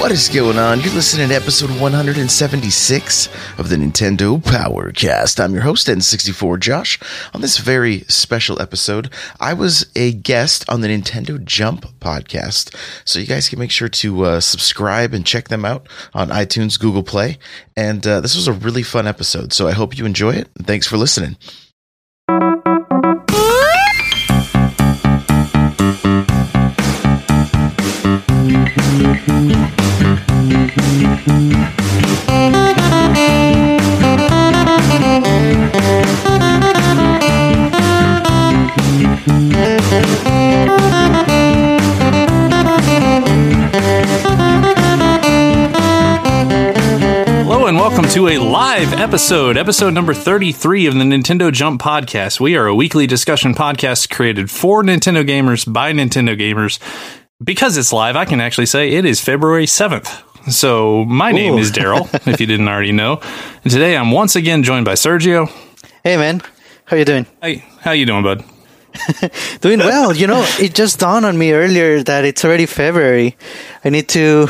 What is going on? You're listening to episode 176 of the Nintendo Powercast. I'm your host, N64 Josh. On this very special episode, I was a guest on the Nintendo Jump podcast. So you guys can make sure to subscribe and check them out on iTunes, Google Play. And this was a really fun episode, so I hope you enjoy it. Thanks for listening. To a live episode number 33 of the Nintendo Jump podcast. We are a weekly discussion podcast created for Nintendo gamers by Nintendo gamers. Because it's live, I can actually say it is February 7th. So my name is Daryl, if you didn't already know. And today I'm once again joined by Sergio. Hey man, how you doing? Hey, how you doing, bud? Doing well. You know, it just dawned on me earlier that it's already February. I need to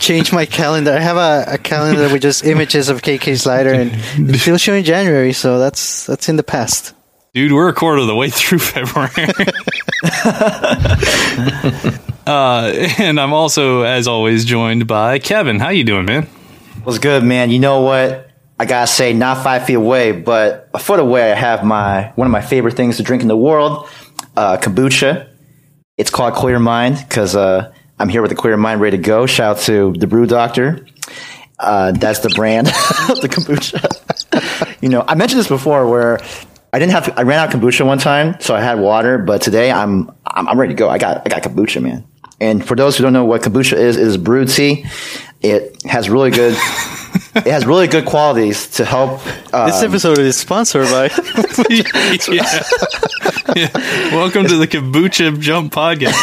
change my calendar. I have a calendar with just images of KK's lighter, and it's still showing January, so that's in the past. Dude, we're a quarter of the way through February. And I'm also, as always, joined by Kevin. How you doing, man? What's good, man? You know what? I gotta say, not 5 feet away, but a foot away, I have one of my favorite things to drink in the world, kombucha. It's called Clear Mind, because I'm here with the Clear Mind ready to go. Shout out to the Brew Doctor. That's the brand of the kombucha. You know, I mentioned this before where I ran out of kombucha one time, so I had water, but today I'm ready to go. I got kombucha, man. And for those who don't know what kombucha is, it is brewed tea. It has really good qualities to help. This episode is sponsored by. Yeah. Welcome to the Kombucha Jump podcast.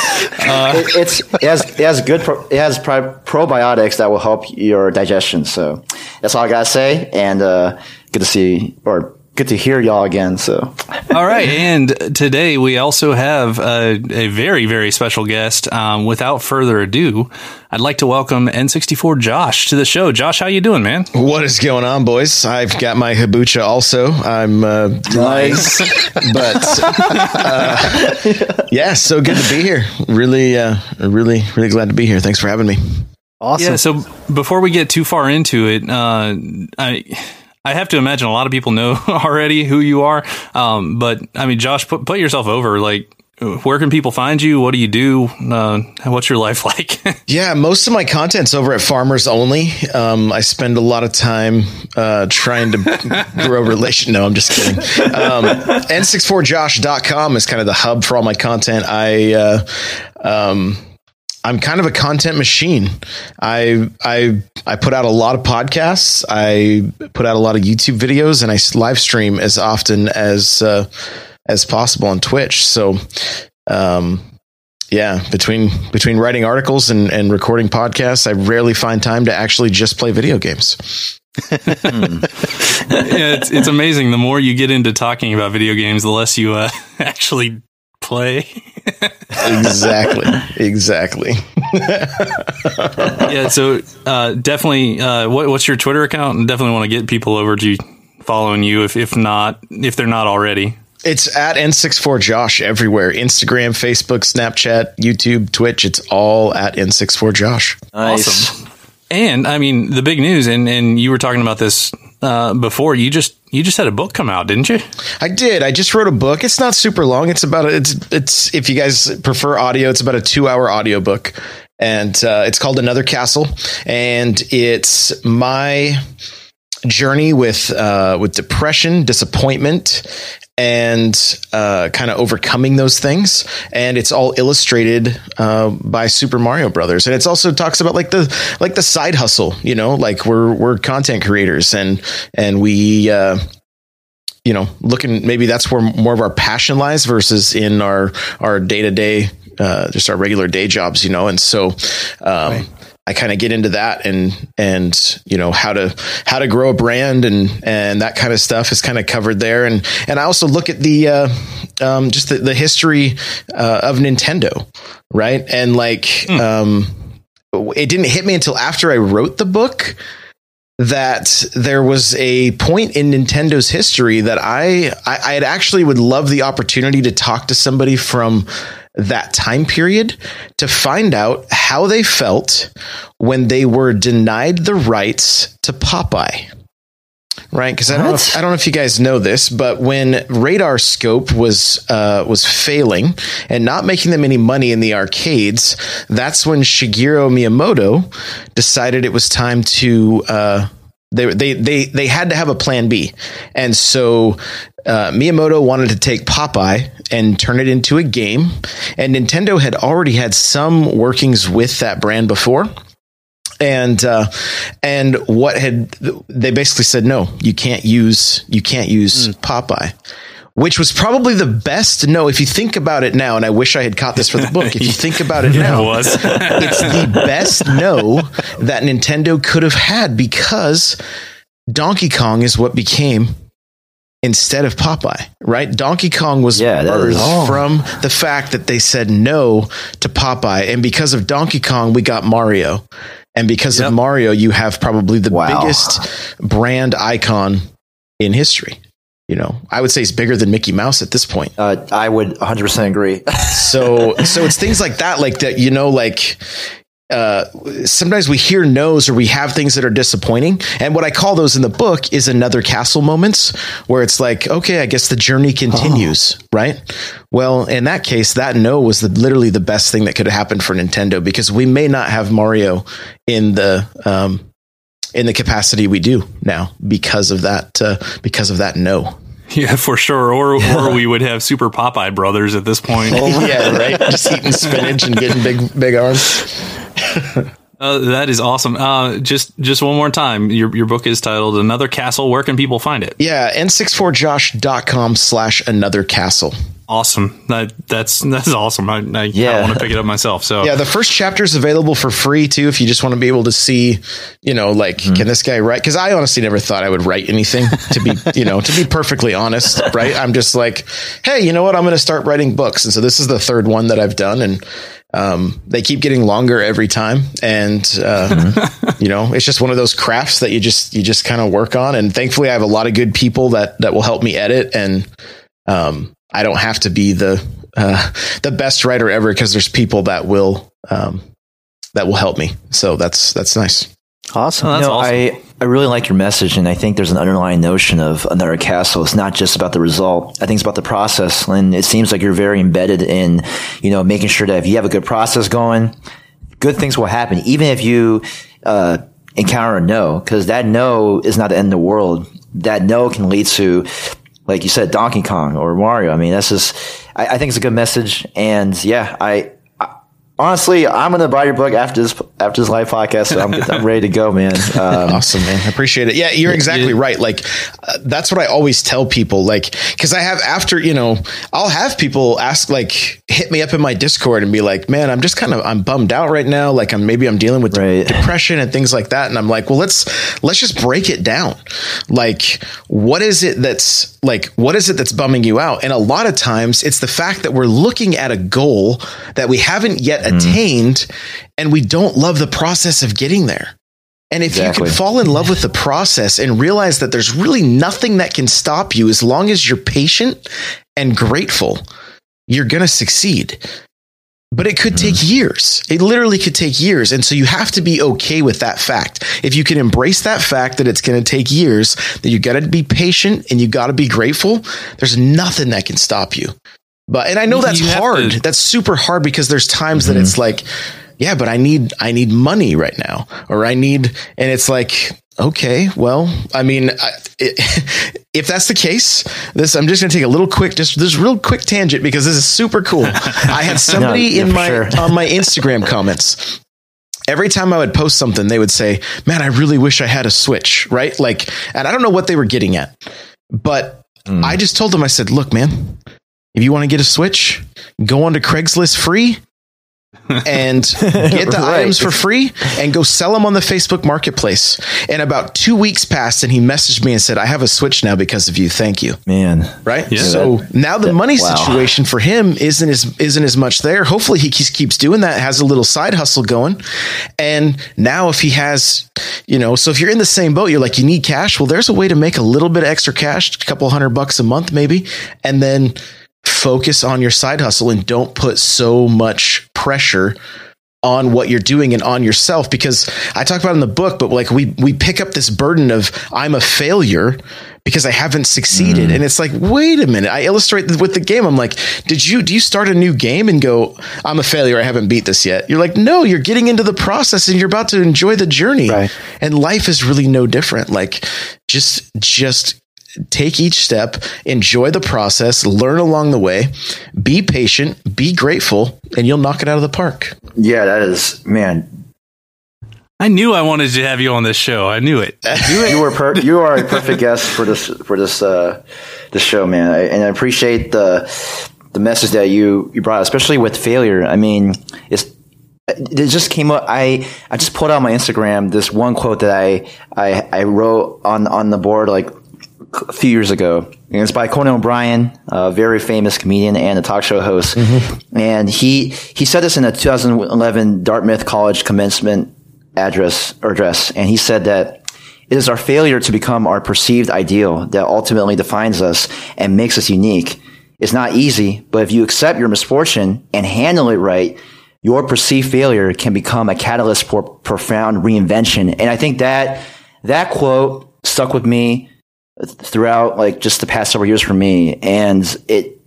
It has probiotics that will help your digestion. So that's all I gotta say. And good to hear y'all again. So, all right. And today we also have a very, very special guest. Without further ado, I'd like to welcome N64 Josh to the show. Josh, how you doing, man? What is going on, boys? I've got my kombucha also. I'm nice, but yeah, so good to be here. Really, really, really glad to be here. Thanks for having me. Awesome. Yeah. So before we get too far into it, I have to imagine a lot of people know already who you are, but I mean, Josh, put yourself over. Like, where can people find you? What do you do? What's your life like? Yeah, most of my content's over at Farmers Only. I spend a lot of time trying to grow relation. No, I'm just kidding. N64josh.com is kind of the hub for all my content. I'm kind of a content machine. I put out a lot of podcasts. I put out a lot of YouTube videos, and I live stream as often as possible on Twitch. So, yeah, between writing articles and recording podcasts, I rarely find time to actually just play video games. Yeah, it's amazing. The more you get into talking about video games, the less you actually play. exactly Yeah, so definitely what's your Twitter account? And definitely want to get people over to following you if they're not already. It's at N64 Josh everywhere. Instagram, Facebook, Snapchat, YouTube, Twitch. It's all at N64 Josh. Nice. Awesome. And I mean, the big news, and you were talking about this before, you just had a book come out, didn't you? I did. I just wrote a book. It's not super long. It's about, if you guys prefer audio, it's about a 2-hour audiobook. And it's called Another Castle, and it's my journey with depression, disappointment, and kind of overcoming those things. And it's all illustrated by Super Mario Brothers. And it's also talks about like the side hustle, you know, like we're content creators and we, you know, looking, maybe that's where more of our passion lies versus in our day-to-day, just our regular day jobs, you know? And so, right. I kind of get into that and, you know, how to grow a brand and that kind of stuff is kind of covered there. And I also look at the, just the history, of Nintendo. Right. And like, it didn't hit me until after I wrote the book that there was a point in Nintendo's history that I had actually would love the opportunity to talk to somebody from that time period to find out how they felt when they were denied the rights to Popeye. Right. Because I don't know if you guys know this, but when Radar Scope was failing and not making them any money in the arcades, that's when Shigeru Miyamoto decided it was time to they had to have a plan B. And so Miyamoto wanted to take Popeye and turn it into a game. And Nintendo had already had some workings with that brand before. And what had they basically said, no, you can't use Popeye, which was probably the best. No, if you think about it now, and I wish I had caught this for the book. If you think about it now, it's the best no that Nintendo could have had, because Donkey Kong is what became instead of Popeye, right? Donkey Kong was birthed from the fact that they said no to Popeye. And because of Donkey Kong, we got Mario. And because of Mario, you have probably the biggest brand icon in history. You know, I would say it's bigger than Mickey Mouse at this point. I would 100% agree. So it's things like that, you know, sometimes we hear no's or we have things that are disappointing. And what I call those in the book is Another Castle moments, where it's like, okay, I guess the journey continues. Oh. Right. Well, in that case, that no was literally the best thing that could have happened for Nintendo, because we may not have Mario in the capacity we do now because of that no. Yeah, for sure. Or we would have Super Popeye Brothers at this point. Yeah, right. Just eating spinach and getting big arms. That is awesome. Just one more time. Your book is titled Another Castle. Where can people find it? Yeah, n64josh.com/anothercastle. Awesome. That's awesome. I want to pick it up myself. So yeah, the first chapter is available for free too. If you just want to be able to see, you know, can this guy write? Cause I honestly never thought I would write anything to be perfectly honest. Right. I'm just like, hey, you know what? I'm going to start writing books. And so this is the third one that I've done, and they keep getting longer every time. And, you know, it's just one of those crafts that you just kind of work on. And thankfully I have a lot of good people that will help me edit, and, I don't have to be the best writer ever, because there's people that will help me. So that's nice. Awesome. Oh, that's awesome. I really like your message, and I think there's an underlying notion of Another Castle. It's not just about the result. I think it's about the process, and it seems like you're very embedded in, you know, making sure that if you have a good process going, good things will happen, even if you encounter a no, because that no is not the end of the world. That no can lead to, like you said, Donkey Kong or Mario. I mean, that's just, I think it's a good message. And yeah, I honestly, I'm going to buy your book after this live podcast. So I'm ready to go, man. Awesome, man. I appreciate it. Yeah, you're exactly right. That's what I always tell people. Cause I have I'll have people ask, hit me up in my Discord and be like, man, I'm just I'm bummed out right now. I'm dealing with depression and things like that. And I'm like, well, let's just break it down. What is it that's bumming you out? And a lot of times it's the fact that we're looking at a goal that we haven't yet attained, and we don't love the process of getting there. And if you can fall in love with the process and realize that there's really nothing that can stop you, as long as you're patient and grateful, you're going to succeed. But it could take years. It literally could take years. And so you have to be okay with that fact. If you can embrace that fact that it's going to take years, that you got to be patient and you got to be grateful, there's nothing that can stop you. But, and I know that's hard. That's super hard, because there's times that it's like, yeah, but I need money right now, or and it's like, okay, well, I mean, if that's the case, I'm just going to take a little quick, this real quick tangent, because this is super cool. I had somebody on my Instagram comments. Every time I would post something, they would say, man, I really wish I had a Switch, right? Like, and I don't know what they were getting at, but I just told them, I said, look, man, if you want to get a Switch, go onto Craigslist free and get the items for free and go sell them on the Facebook marketplace. And about 2 weeks passed and he messaged me and said, I have a Switch now because of you. Thank you, man. Right. Yeah. So now the money situation for him isn't as much there. Hopefully he keeps doing that, has a little side hustle going. And now if he has, so if you're in the same boat, you're like, you need cash. Well, there's a way to make a little bit of extra cash, a couple $100 a month maybe. And then focus on your side hustle and don't put so much pressure on what you're doing and on yourself, because I talk about in the book, but like we pick up this burden of I'm a failure because I haven't succeeded. And it's like, wait a minute, I illustrate with the game. I'm like, do you start a new game and go, I'm a failure, I haven't beat this yet? You're like, no, you're getting into the process and you're about to enjoy the journey. Right. And life is really no different. Like just take each step, enjoy the process, learn along the way, be patient, be grateful, and you'll knock it out of the park. Yeah, that is, man. I knew I wanted to have you on this show. I knew it. You are a perfect guest for this show, man. I appreciate the message that you brought, especially with failure. I mean, it just came up. I just pulled out my Instagram, this one quote that I wrote on the board, like, a few years ago, and it's by Conan O'Brien, a very famous comedian and a talk show host. Mm-hmm. And he said this in a 2011 Dartmouth College commencement address. And he said that it is our failure to become our perceived ideal that ultimately defines us and makes us unique. It's not easy, but if you accept your misfortune and handle it right, your perceived failure can become a catalyst for profound reinvention. And I think that quote stuck with me throughout, like, just the past several years for me. And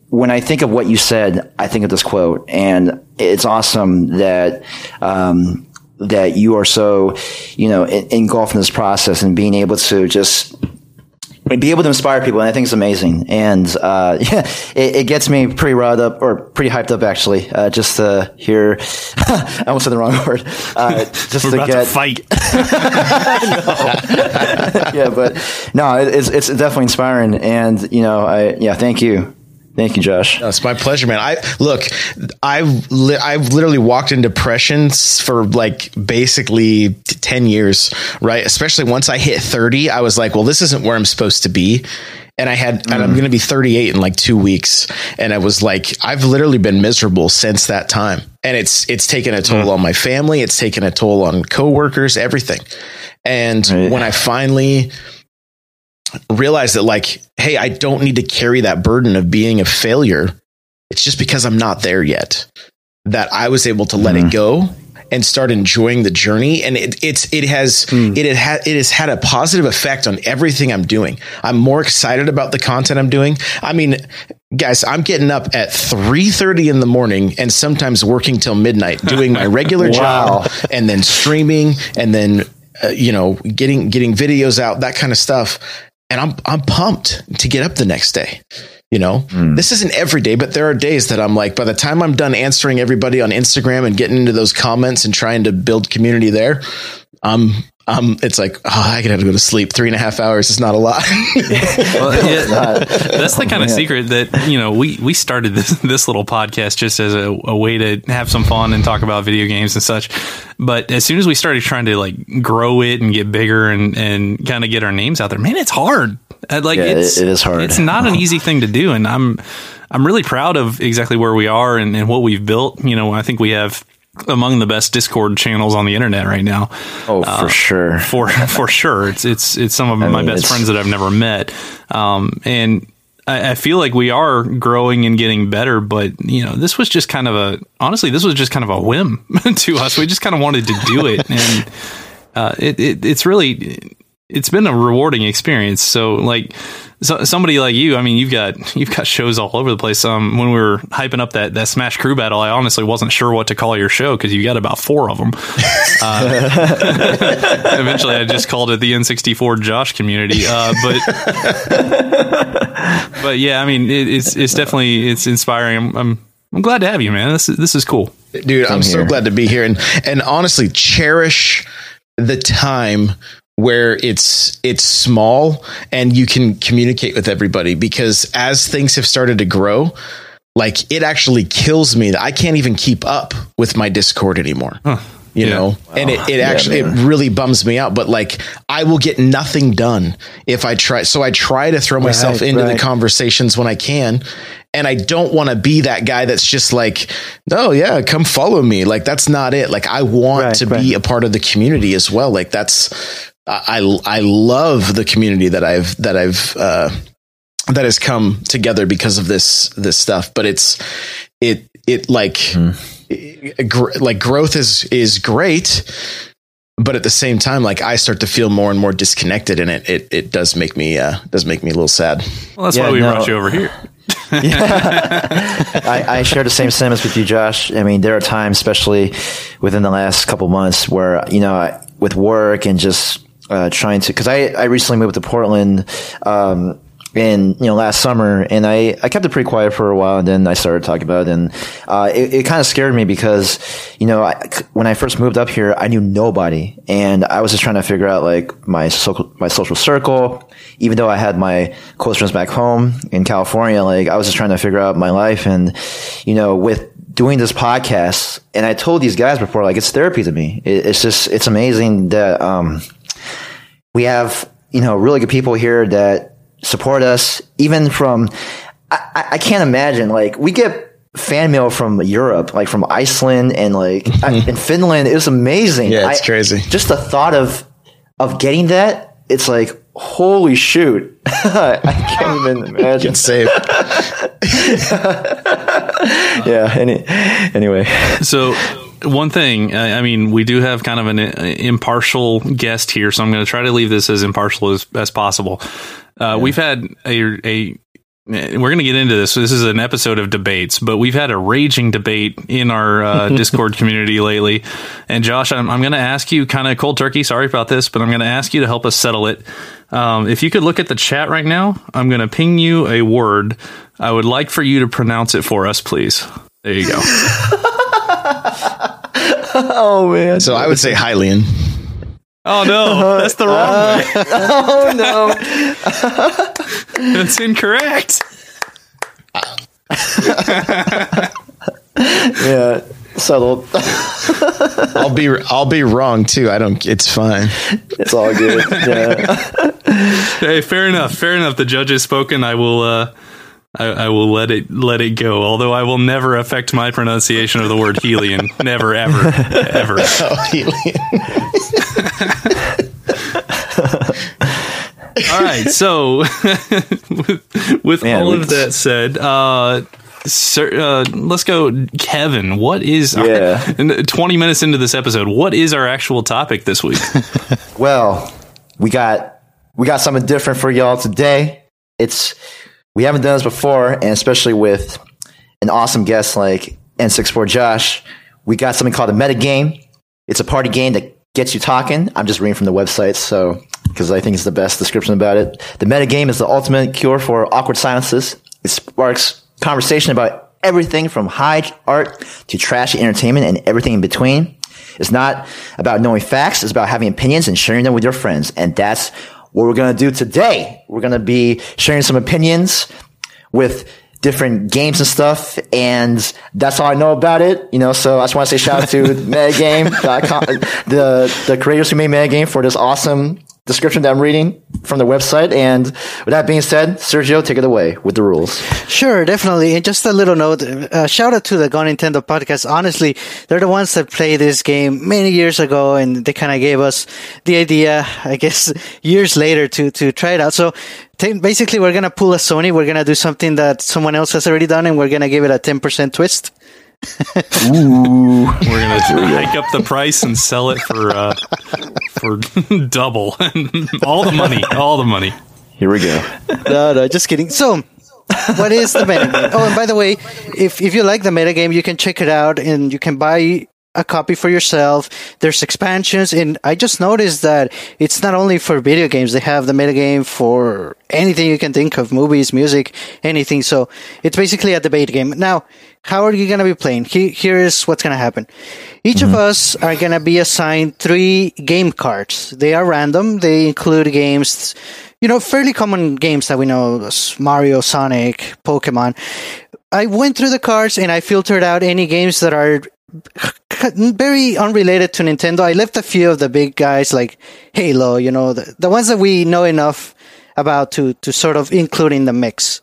when I think of what you said, I think of this quote, and it's awesome that, that you are so, engulfed in this process and being able to just be able to inspire people. And I think it's amazing. And, it gets me pretty riled up, or pretty hyped up, actually, just to hear, I almost said the wrong word, just we're to about get to fight. Yeah, but no, it's definitely inspiring. And, thank you. Thank you, Josh. No, it's my pleasure, man. I've literally walked in depressions for like basically 10 years, right? Especially once I hit 30, I was like, well, this isn't where I'm supposed to be. And and I'm going to be 38 in like 2 weeks. And I was like, I've literally been miserable since that time. And it's taken a toll on my family. It's taken a toll on coworkers, everything. And when I finally realize that, like, hey, I don't need to carry that burden of being a failure. It's just because I'm not there yet that I was able to let it go and start enjoying the journey. And it has had a positive effect on everything I'm doing. I'm more excited about the content I'm doing. I mean, guys, I'm getting up at 3:30 in the morning and sometimes working till midnight doing my regular job, and then streaming, and then, getting videos out, that kind of stuff. And I'm pumped to get up the next day. This isn't every day, but there are days that I'm like, by the time I'm done answering everybody on Instagram and getting into those comments and trying to build community there, it's like, I could have to go to sleep. 3.5 hours is not a lot. That's the kind of secret that, we started this little podcast just as a way to have some fun and talk about video games and such. But as soon as we started trying to like grow it and get bigger and kind of get our names out there, man, it's hard. It is hard. It's not an easy thing to do. And I'm really proud of exactly where we are and what we've built. I think we have among the best Discord channels on the internet right now. Oh, for sure. For sure. It's some of my best friends that I've never met. And I feel like we are growing and getting better, but this was just kind of a whim to us. We just kind of wanted to do it. And it's really, it's been a rewarding experience. So like, so somebody like you, I mean, you've got shows all over the place. When we were hyping up that Smash Crew battle, I honestly wasn't sure what to call your show because you got about 4 of them. Eventually, I just called it the N64 Josh Community. But yeah, I mean, it's definitely, it's inspiring. I'm glad to have you, man. This is cool, dude. I'm so glad to be here, and honestly, cherish the time where it's small and you can communicate with everybody, because as things have started to grow, like, it actually kills me that I can't even keep up with my Discord anymore. Huh. You know, wow. And it actually really bums me out, but like, I will get nothing done if I try. So I try to throw myself into the conversations when I can. And I don't want to be that guy that's just like, oh yeah, come follow me. Like, that's not it. Like, I want to be a part of the community as well. Like, that's, I love the community that has come together because of this stuff. But growth is great, but at the same time, like, I start to feel more and more disconnected, and it does make me a little sad. Well, that's why we brought you over here. I share the same sentiments with you, Josh. I mean, there are times, especially within the last couple months, where, you know, with work and just trying to, because I recently moved to Portland in, you know, last summer, and I kept it pretty quiet for a while, and then I started talking about it, and it kind of scared me because, you know, when I first moved up here, I knew nobody, and I was just trying to figure out, like, my social circle. Even though I had my close friends back home in California, like, I was just trying to figure out my life. And, you know, with doing this podcast, and I told these guys before, like, it's therapy to me. It's amazing that we have, you know, really good people here that support us, even from, I can't imagine, like, we get fan mail from Europe, like from Iceland and like in Finland. It was amazing. Yeah, it's crazy. Just the thought of getting that, it's like, holy shoot. I can't even imagine. Good save. Yeah. Anyway. So one thing, I mean, we do have kind of an impartial guest here, so I'm going to try to leave this as impartial as possible. We've had we're going to get into this. So this is an episode of debates, but we've had a raging debate in our Discord community lately. And Josh, I'm going to ask you kind of cold turkey. Sorry about this, but I'm going to ask you to help us settle it. If you could look at the chat right now, I'm going to ping you a word. I would like for you to pronounce it for us, please. There you go. Oh, man. So I would say Hylian. Oh, no, that's the wrong way. Oh, no. That's incorrect. Yeah, settled. I'll be wrong, too. It's fine. It's all good. Yeah. Hey, fair enough. The judge has spoken. I will let it go, although I will never affect my pronunciation of the word Hylian. Never, ever, ever. Oh, Hylian. All right, so that said, let's go, Kevin. What is 20 minutes into this episode, what is our actual topic this week? Well, we got something different for y'all today. We haven't done this before, and especially with an awesome guest like N64 Josh, we got something called a metagame. It's a party game that gets you talking. I'm just reading from the website, so, because I think it's the best description about it. The metagame is the ultimate cure for awkward silences. It sparks conversation about everything from high art to trashy entertainment and everything in between. It's not about knowing facts. It's about having opinions and sharing them with your friends, and that's what we're going to do today. We're going to be sharing some opinions with different games and stuff, and that's all I know about it. You know, so I just want to say shout out to metagame.com, the creators who made metagame, for this awesome description that I'm reading from the website. And with that being said, Sergio, take it away with the rules. Sure, definitely. And just a little note, shout out to the Gone Nintendo podcast. Honestly, they're the ones that played this game many years ago, and they kind of gave us the idea, I guess, years later to try it out. So basically, we're going to pull a Sony. We're going to do something that someone else has already done, and we're going to give it a 10% twist. Ooh. We're going to hike up the price and sell it for double. all the money. Here we go. No, just kidding. So, what is the metagame? Oh, and by the way, if you like the metagame, you can check it out and you can buy a copy for yourself. There's expansions, and I just noticed that it's not only for video games. They have the metagame for anything you can think of, movies, music, anything. So it's basically a debate game. Now, how are you going to be playing? Here is what's going to happen. Each of us are going to be assigned 3 game cards. They are random. They include games, fairly common games that we know, Mario, Sonic, Pokemon. I went through the cards, and I filtered out any games that are very unrelated to Nintendo. I left a few of the big guys like Halo, the ones that we know enough about to sort of include in the mix.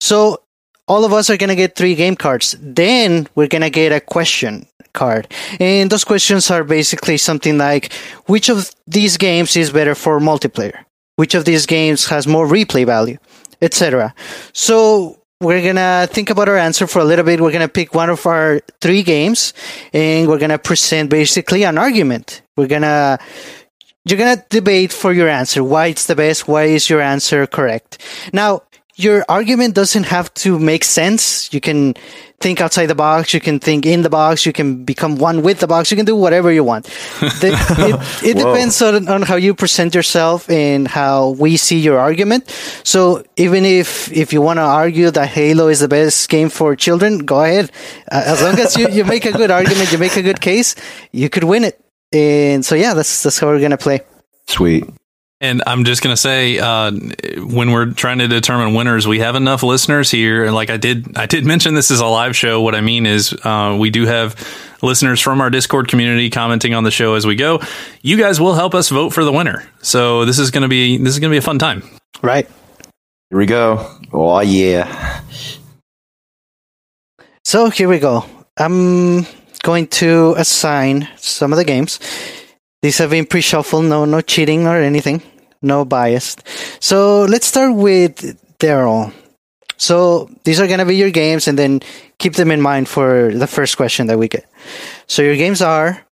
So all of us are going to get 3 game cards. Then we're going to get a question card. And those questions are basically something like, which of these games is better for multiplayer? Which of these games has more replay value? Etc. So we're going to think about our answer for a little bit. We're going to pick one of our 3 games, and we're going to present basically an argument. You're going to debate for your answer. Why it's the best? Why is your answer correct? Now, your argument doesn't have to make sense. You can think outside the box. You can think in the box. You can become one with the box. You can do whatever you want. It depends on how you present yourself and how we see your argument. So even if you want to argue that Halo is the best game for children, go ahead. As long as you make a good argument, you make a good case, you could win it. And so, yeah, that's how we're going to play. Sweet. And I'm just going to say, when we're trying to determine winners, we have enough listeners here. And like I did mention, this is a live show. What I mean is we do have listeners from our Discord community commenting on the show as we go. You guys will help us vote for the winner. So this is going to be a fun time. Right. Here we go. Oh, yeah. So here we go. I'm going to assign some of the games. These have been pre-shuffled. No cheating or anything. No biased. So let's start with Daryl. So these are going to be your games, and then keep them in mind for the first question that we get. So your games are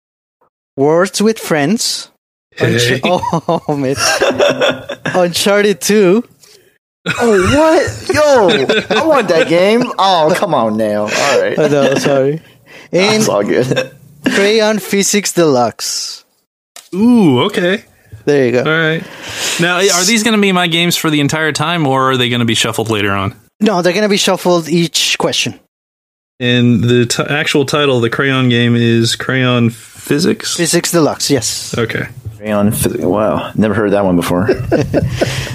Words with Friends. Hey. Man. Uncharted 2. Oh, what? Yo, I want that game. Oh, come on now. All right. Oh, no, sorry. It's all good. Crayon Physics Deluxe. Ooh, okay. There you go. All right. Now, are these going to be my games for the entire time, or are they going to be shuffled later on? No, they're going to be shuffled each question. And the actual title of the Crayon game is Crayon Physics? Physics Deluxe, yes. Okay. Crayon Physics. Wow. Never heard that one before.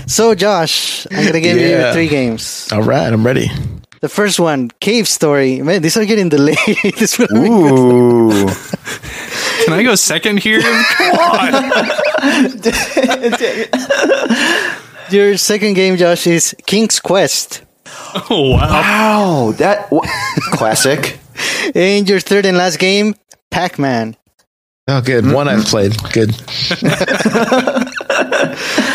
So, Josh, I'm going to give you 3 games. All right. I'm ready. The first one, Cave Story. Man, these are getting delayed. This will be good. Can I go second here? Come on. Your second game, Josh, is King's Quest. Oh, wow. That classic. And your third and last game, Pac-Man. Oh, good. One I've played. Good.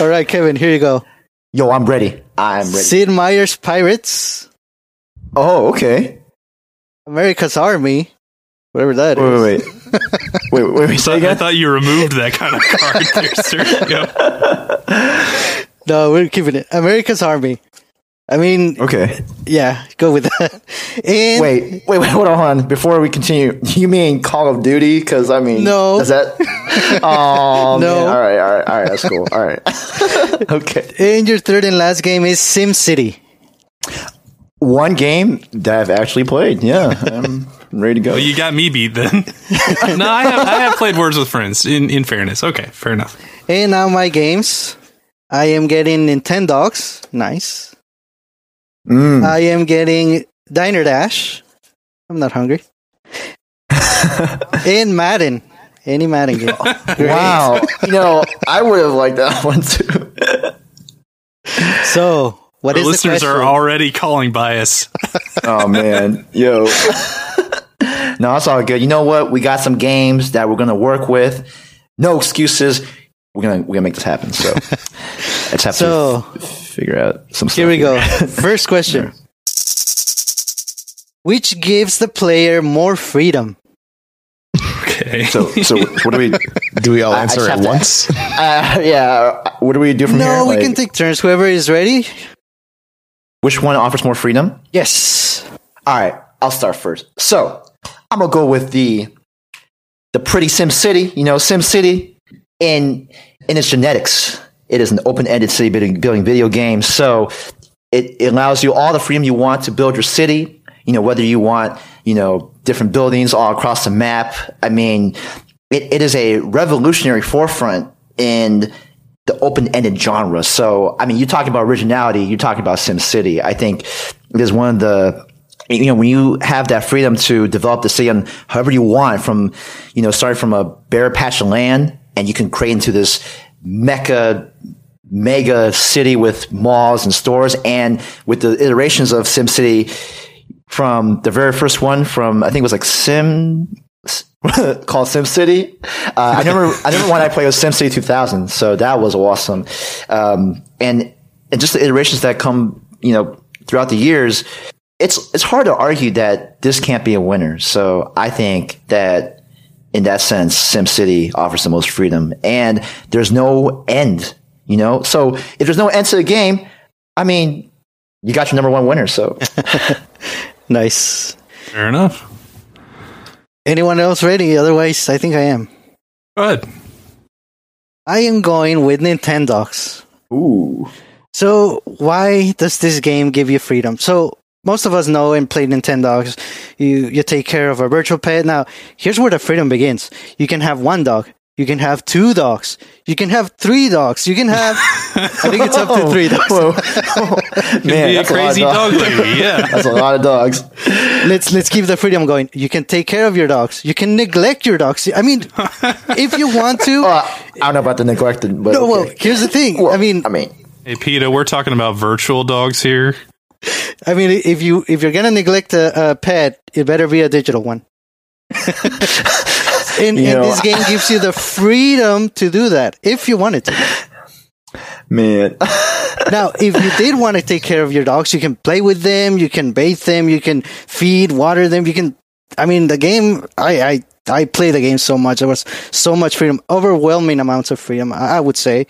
All right, Kevin, here you go. Yo, I'm ready. Sid Meier's Pirates. Oh, okay. America's Army. Whatever that is. Wait, I thought you removed that kind of card there, Sergio. No, we're keeping it. America's Army. I mean... Okay. Yeah, go with that. And wait, hold on. Before we continue, you mean Call of Duty? Because, I mean... No. Is that... Oh, no. Man. All right. That's cool. All right. Okay. And your third and last game is SimCity. One game that I've actually played. Yeah, I'm ready to go. Well, you got me beat then. No, I have played Words with Friends, in fairness. Okay, fair enough. And now my games. I am getting Nintendogs. Nice. I am getting Diner Dash. I'm not hungry. And Madden. Any Madden game. Wow. I would have liked that one too. So... What is listeners the are already calling bias. Oh, man. Yo. No, it's all good. You know what? We got some games that we're going to work with. No excuses. We're gonna make this happen. So let's have to figure out some stuff. Here we go. First question. which gives the player more freedom. Okay. So what do we all answer at once? Yeah. What do we do from here? No, we can take turns. Whoever is ready. Which one offers more freedom? Yes. All right. I'll start first. So I'm gonna go with the pretty SimCity. You know, SimCity in its genetics. It is an open-ended city building video game, so it allows you all the freedom you want to build your city. You know, whether you want, you know, different buildings all across the map. I mean, it is a revolutionary forefront in the open-ended genre. So, I mean, you're talking about originality, you're talking about SimCity. I think it is one of the, you know, when you have that freedom to develop the city on however you want, from, you know, starting from a bare patch of land, and you can create into this mega city with malls and stores, and with the iterations of SimCity from the very first one, from I think it was like called SimCity. I remember when I played with SimCity 2000, so that was awesome. And just the iterations that come, you know, throughout the years, it's hard to argue that this can't be a winner. So I think that, in that sense, SimCity offers the most freedom, and there's no end, you know? So if there's no end to the game, I mean, you got your number one winner, so. Nice. Fair enough. Anyone else ready? Otherwise, I think I am. Go ahead. I am going with Nintendogs. Ooh. So why does this game give you freedom? So, most of us know and play Nintendogs. You take care of a virtual pet. Now, here's where the freedom begins. You can have one dog. You can have two dogs. You can have three dogs. You can have, I think it's up to three dogs. Whoa. Man, that's a crazy dog lady. Yeah. That's a lot of dogs. Let's keep the freedom going. You can take care of your dogs. You can neglect your dogs. I mean, if you want to. I don't know about the neglected, but. No, okay. Well, here's the thing. Well, I mean. Hey, Peter, we're talking about virtual dogs here. I mean, if you're gonna neglect a pet, it better be a digital one. and this game gives you the freedom to do that if you wanted to. Man. Now, if you did want to take care of your dogs, you can play with them, you can bathe them, you can feed, water them, you can. I mean, the game. I play the game so much. There was so much freedom, overwhelming amounts of freedom, I would say.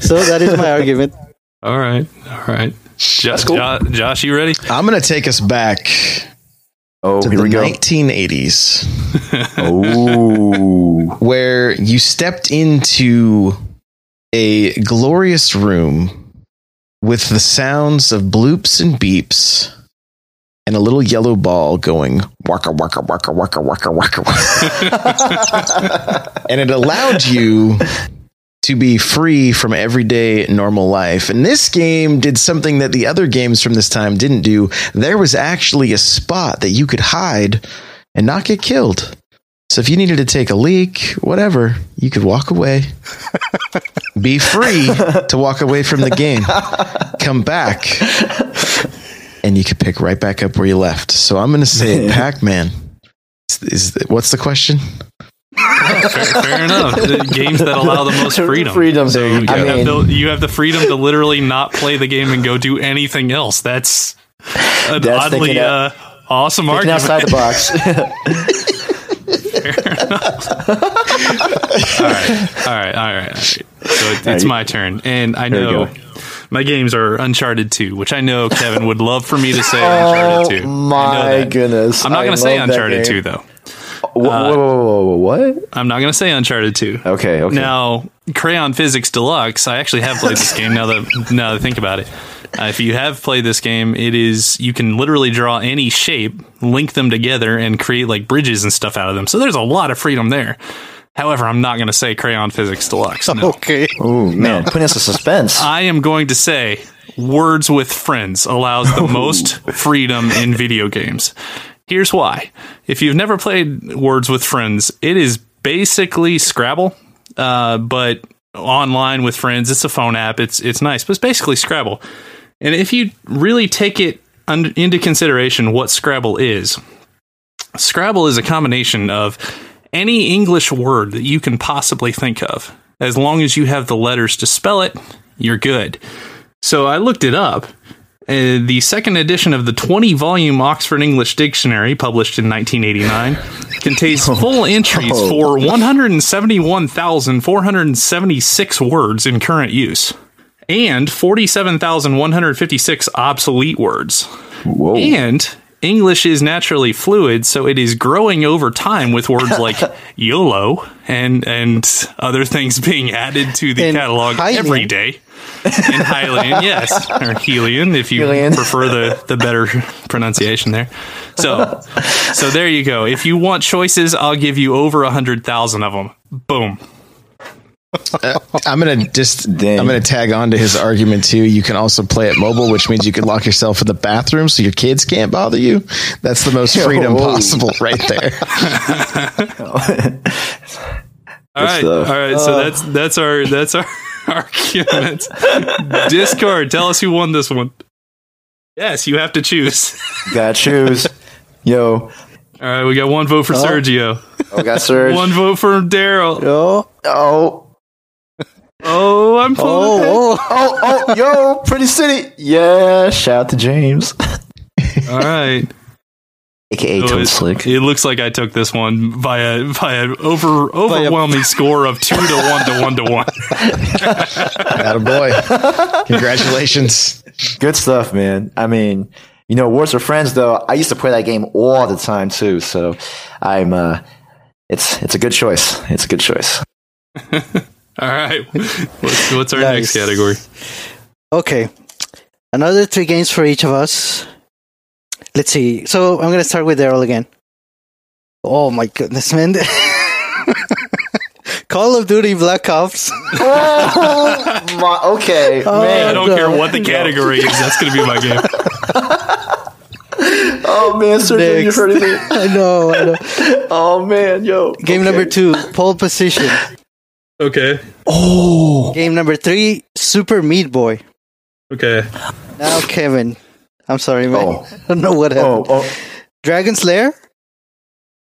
So that is my argument. All right. Josh, cool. Josh, you ready? I'm going to take us back to the 1980s. Oh, where you stepped into a glorious room with the sounds of bloops and beeps and a little yellow ball going waka waka waka waka waka waka waka. And it allowed you to be free from everyday normal life. And this game did something that the other games from this time didn't do. There was actually a spot that you could hide and not get killed. So if you needed to take a leak, whatever, you could walk away. Be free to walk away from the game. Come back. And you could pick right back up where you left. So I'm going to say Pac-Man. What's the question? Fair enough. The games that allow the most freedom. So you have the freedom to literally not play the game and go do anything else. That's an oddly awesome argument. Outside the box. Fair enough. All right. So it's my turn, and I know my games are Uncharted 2, which I know Kevin would love for me to say. Uncharted 2. Oh my goodness! I'm not going to say Uncharted 2 though. What? I'm not going to say Uncharted 2. Okay. Now, Crayon Physics Deluxe, I actually have played this game now that I think about it. If you have played this game, you can literally draw any shape, link them together, and create like bridges and stuff out of them. So there's a lot of freedom there. However, I'm not going to say Crayon Physics Deluxe. No. Okay. Oh, man. Putting us in suspense. I am going to say Words with Friends allows the most freedom in video games. Here's why. If you've never played Words with Friends, it is basically Scrabble, but online with friends. It's a phone app. It's nice, but it's basically Scrabble. And if you really take it into consideration what Scrabble is a combination of any English word that you can possibly think of. As long as you have the letters to spell it, you're good. So I looked it up. The second edition of the 20-volume Oxford English Dictionary, published in 1989, contains full entries for 171,476 words in current use, and 47,156 obsolete words. Whoa. And English is naturally fluid, so it is growing over time with words like YOLO and other things being added to the catalog every day. In Hylian, yes, or Helian, if you prefer the better pronunciation there. So there you go. If you want choices, I'll give you over 100,000 of them. Boom. I'm gonna tag on to his argument too. You can also play it mobile, which means you can lock yourself in the bathroom so your kids can't bother you. That's the most freedom possible, right there. All right. So that's our arguments. Discord, tell us who won this one. Yes, you have to choose. Got to choose. Yo. All right, we got one vote for Sergio. Oh, got Serge. One vote for Daryl. Yo. Oh. Oh, I'm pulling. Oh, yo, Pretty City. Yeah, shout out to James. All right. AKA Toad Slick. It looks like I took this one by an overwhelming score of 2-1 to 1-1. Attaboy. Congratulations. Good stuff, man. I mean, you know, Words with Friends, though, I used to play that game all the time too, so I'm it's a good choice. It's a good choice. All right. What's our next category? Okay. Another three games for each of us. Let's see. So I'm going to start with Daryl again. Oh my goodness, man. Call of Duty Black Ops. Okay. Man. I don't care what the category is. That's going to be my game. Oh, man. Sergio, you heard of it. I know. Oh, man. Yo. Game number 2, Pole Position. Okay. Oh. Game number 3, Super Meat Boy. Okay. Now, Kevin. I'm sorry, man. I don't know what happened. Dragon's Lair.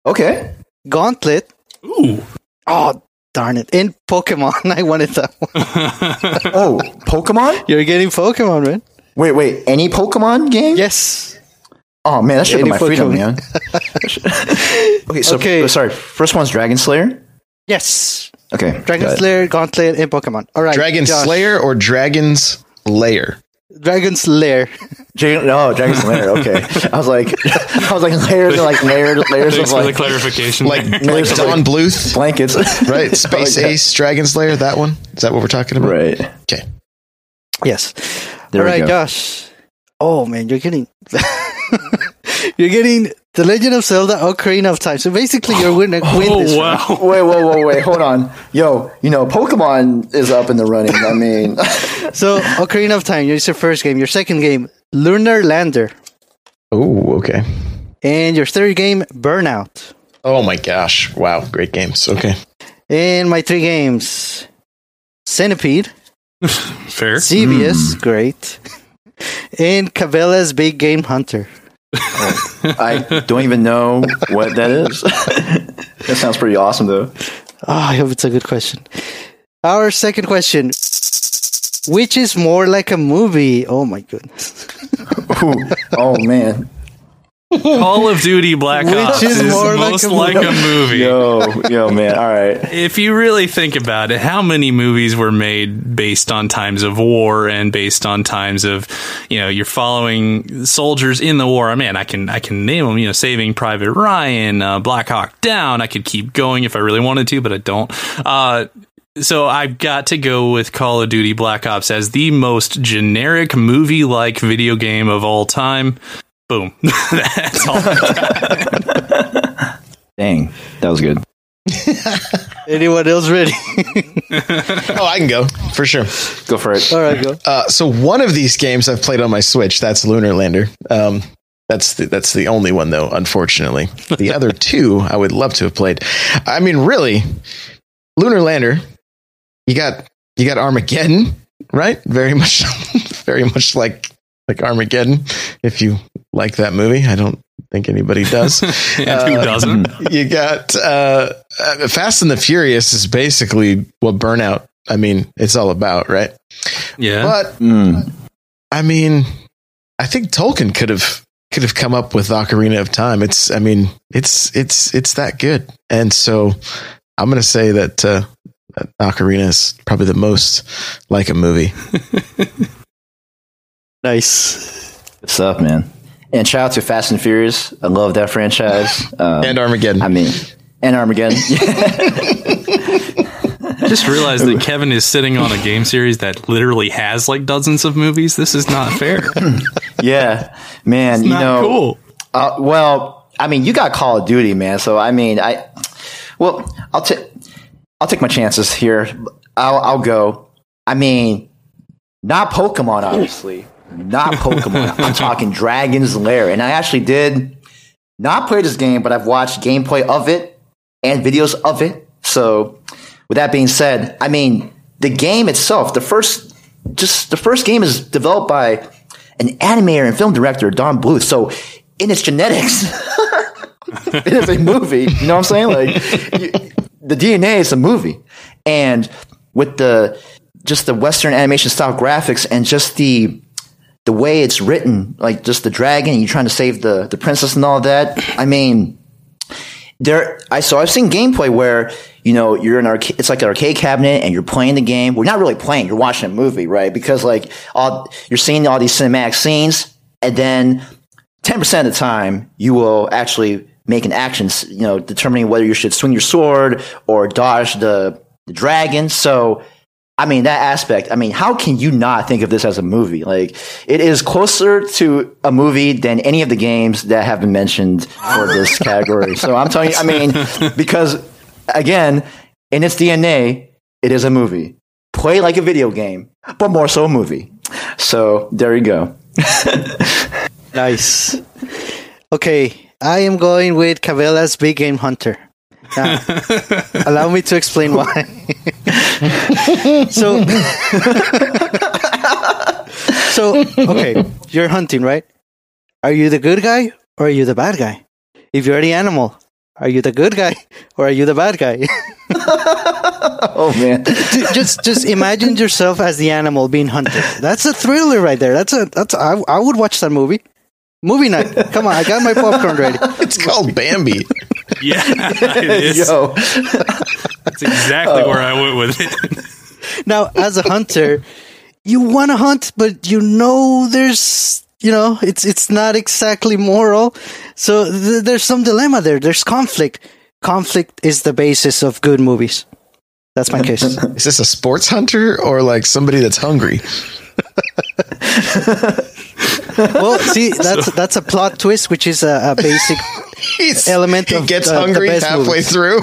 Okay. Gauntlet. Ooh. Oh, darn it. And Pokemon. I wanted that one. Oh, Pokemon? You're getting Pokemon, man. Wait. Any Pokemon game? Yes. Oh, man. That should be my freedom, man. Okay. Sorry. First one's Dragon Slayer? Yes. Okay. Dragon Slayer, Gauntlet, and Pokemon. All right. Dragon Slayer or Dragon's Lair? Dragon's Lair. Dragon's Lair. Okay, I was like layers of like clarification, like Don Bluth blankets, right? Space Ace, Dragon's Lair. That one is that what we're talking about? Right. Okay. Yes. There All right, go. Josh. Oh man, you're getting The Legend of Zelda: Ocarina of Time. So basically, you're winning. Oh wow! Round. Wait, hold on. Yo, you know, Pokemon is up in the running. I mean, so Ocarina of Time. It's your first game. Your second game, Lunar Lander. Oh, okay. And your third game, Burnout. Oh my gosh! Wow, great games. Okay. And my three games, Centipede. Fair. Xevious, great. And Cabela's Big Game Hunter. Oh, I don't even know what that is. That sounds pretty awesome, though. Oh, I hope it's a good question. Our second question, which is more like a movie? Oh, my goodness. Oh, man. Call of Duty Black Ops is most like a movie. Yo, man. All right. If you really think about it, how many movies were made based on times of war and based on times of, you know, you're following soldiers in the war? I mean, I can name them, you know, Saving Private Ryan, Black Hawk Down. I could keep going if I really wanted to, but I don't. So I've got to go with Call of Duty Black Ops as the most generic movie-like video game of all time. Boom. That's all. Dang, that was good. Anyone else ready? Oh, I can go for sure. Go for it. All right, go. So one of these games I've played on my Switch. That's Lunar Lander. That's the only one though. Unfortunately, the other two I would love to have played. I mean, really, Lunar Lander. You got Armageddon, right? Very much like Armageddon. If you like that movie, I don't think anybody does. And who doesn't? You got Fast and the Furious is basically what Burnout, I mean, it's all about, right? Yeah. But I mean, I think Tolkien could have come up with Ocarina of Time. It's that good. And so I'm going to say that Ocarina is probably the most like a movie. Nice. What's up, man? And shout out to Fast and Furious. I love that franchise. And Armageddon. And Armageddon. Just realized that Kevin is sitting on a game series that literally has like dozens of movies. This is not fair. Yeah, man. It's not cool. You got Call of Duty, man. So I'll take my chances here. I'll go. Not Pokemon, obviously. Not Pokemon. I'm talking Dragon's Lair. And I actually did not play this game, but I've watched gameplay of it and videos of it. So with that being said, the game itself, the first game is developed by an animator and film director, Don Bluth. So in its genetics, it is a movie. You know what I'm saying? The DNA is a movie. And with the Western animation style graphics and just the way it's written, like just the dragon, and you're trying to save the princess and all that. I've seen gameplay where, you're in it's like an arcade cabinet and you're playing the game. We're not really playing, you're watching a movie, right? Because you're seeing all these cinematic scenes, and then 10% of the time you will actually make an action, determining whether you should swing your sword or dodge the dragon. So, that aspect, how can you not think of this as a movie? Like, it is closer to a movie than any of the games that have been mentioned for this category. So I'm telling you, because again, in its DNA, it is a movie. Play like a video game, but more so a movie. So there you go. Nice. Okay. I am going with Cabela's Big Game Hunter. Allow me to explain why. Okay, you're hunting, right? Are you the good guy or are you the bad guy? If you're the animal, are you the good guy or are you the bad guy? Oh man! Just imagine yourself as the animal being hunted. That's a thriller right there. I would watch that movie. Movie night. Come on, I got my popcorn ready. It's called Bambi. Yeah, it is. Yo. That's exactly where I went with it. Now, as a hunter, you want to hunt, but there's, it's not exactly moral. So there's some dilemma there. There's conflict. Conflict is the basis of good movies. That's my case. Is this a sports hunter or like somebody that's hungry? Well, see, that's a plot twist, which is a basic element of hungry the best halfway movies. Through.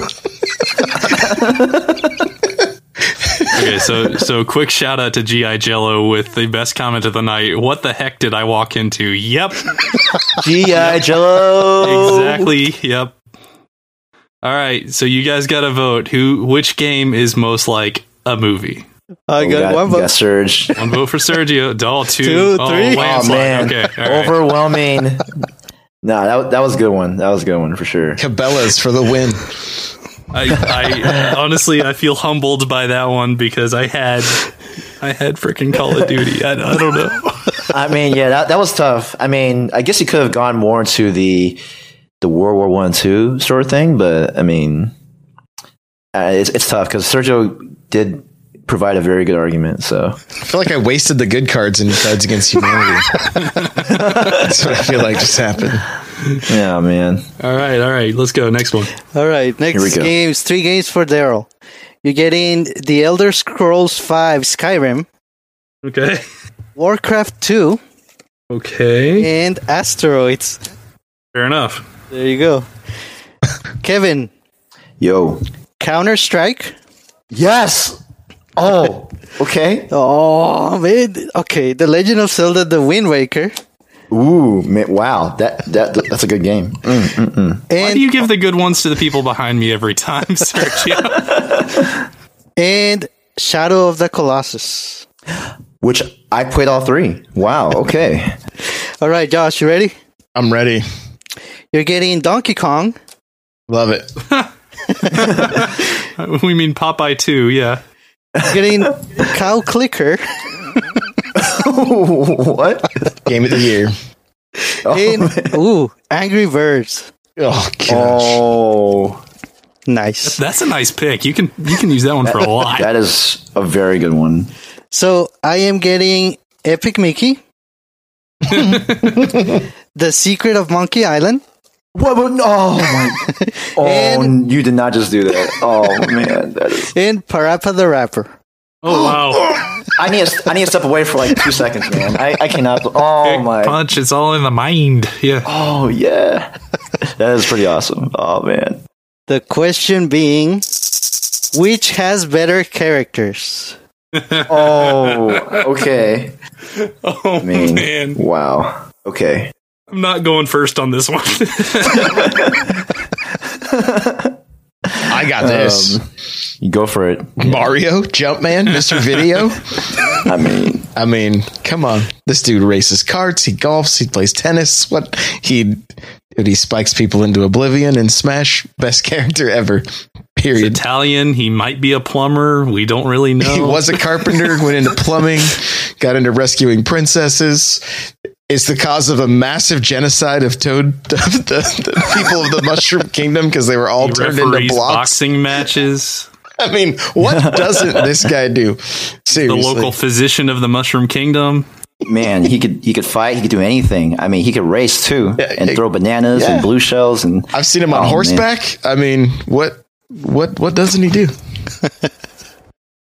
Okay, so quick shout out to G.I. Jello with the best comment of the night. What the heck did I walk into? Yep, G.I. Jello. Exactly. Yep. All right, so you guys got to vote. Which game is most like a movie? I got one vote. Surge. One vote for Sergio. Doll two, three. Oh man! Okay, right. Overwhelming. No, that was a good one. That was a good one for sure. Cabela's for the win. I honestly, I feel humbled by that one because I had freaking Call of Duty. I don't know. That was tough. I guess you could have gone more into the World War I, II sort of thing, but it's tough because Sergio did provide a very good argument. So I feel like I wasted the good cards in Cards Against Humanity. That's what I feel like just happened. Yeah, man. All right. Let's go. Next one. All right. Next games. 3 games for Daryl. You're getting The Elder Scrolls V: Skyrim. Okay. Warcraft 2. Okay. And Asteroids. Fair enough. There you go. Kevin. Yo. Counter-Strike. Yes. Oh, okay. Oh, man. Okay. The Legend of Zelda, The Wind Waker. Ooh, man, wow. That's a good game. Why do you give the good ones to the people behind me every time, Sergio? And Shadow of the Colossus. Which I played all 3. Wow, okay. All right, Josh, you ready? I'm ready. You're getting Donkey Kong. Love it. We mean Popeye 2, yeah. Getting Cow Clicker. What? Game of the year. Angry Birds. Oh, gosh. Oh. Nice. That's a nice pick. You can use that one for a lot. That is a very good one. So I am getting Epic Mickey, The Secret of Monkey Island. What? Oh my! Oh, and, you did not just do that. Oh man, that is. And Parappa the Rapper. Oh wow! I need to step away for like 2 seconds, man. I cannot. Oh big my! Punch! It's all in the mind. Yeah. Oh yeah. That is pretty awesome. Oh man. The question being, which has better characters? Oh, okay. Oh, I mean, man. Wow. Okay. I'm not going first on this one. I got this. You go for it. Mario, Jumpman, Mr. Video. I mean, come on. This dude races karts, he golfs, he plays tennis. What? He spikes people into oblivion and Smash. Best character ever. Period. He's Italian. He might be a plumber. We don't really know. He was a carpenter, went into plumbing, got into rescuing princesses. It's the cause of a massive genocide of the people of the Mushroom Kingdom because they were all turned into blocks. Boxing matches. I mean, what doesn't this guy do? Seriously. The local physician of the Mushroom Kingdom. Man, he could fight. He could do anything. I mean, he could race too and throw bananas and blue shells. And I've seen him on horseback. Man. I mean, what doesn't he do?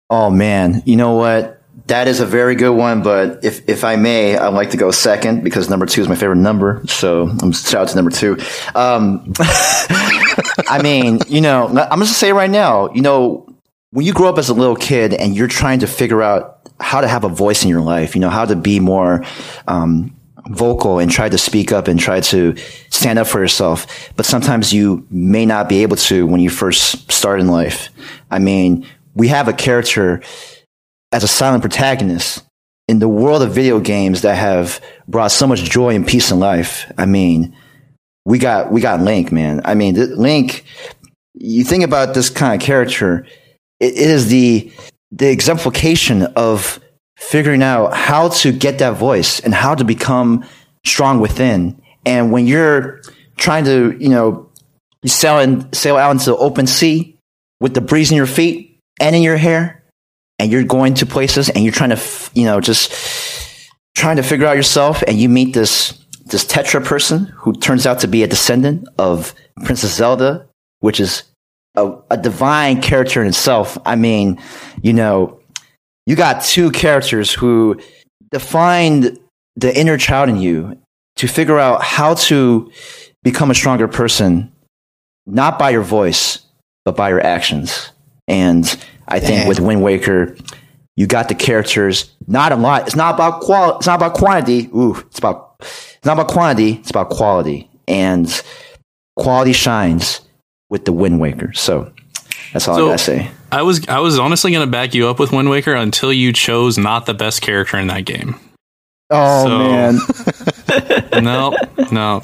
Oh man, you know what? That is a very good one. But if I may, I'd like to go second because number two is my favorite number. So I'm shout out to number two. I mean, you know, I'm just saying right now, you know, when you grow up as a little kid and you're trying to figure out how to have a voice in your life, you know, how to be more vocal and try to speak up and try to stand up for yourself. But sometimes you may not be able to when you first start in life. I mean, we have a character as a silent protagonist in the world of video games that have brought so much joy and peace in life. I mean, we got Link, man. I mean, Link, you think about this kind of character, it is the exemplification of figuring out how to get that voice and how to become strong within. And when you're trying to, you know, sail out into the open sea with the breeze in your feet and in your hair, and you're going to places and you're trying to, you know, just trying to figure out yourself, and you meet this Tetra person who turns out to be a descendant of Princess Zelda, which is a divine character in itself. I mean, you know, you got two characters who defined the inner child in you to figure out how to become a stronger person, not by your voice, but by your actions. And I think with Wind Waker, you got the characters, not a lot. It's not about it's not about quantity. Ooh, it's not about quantity. It's about quality, and quality shines with the Wind Waker. So that's all I gotta say. I was honestly gonna back you up with Wind Waker until you chose not the best character in that game. Man. No.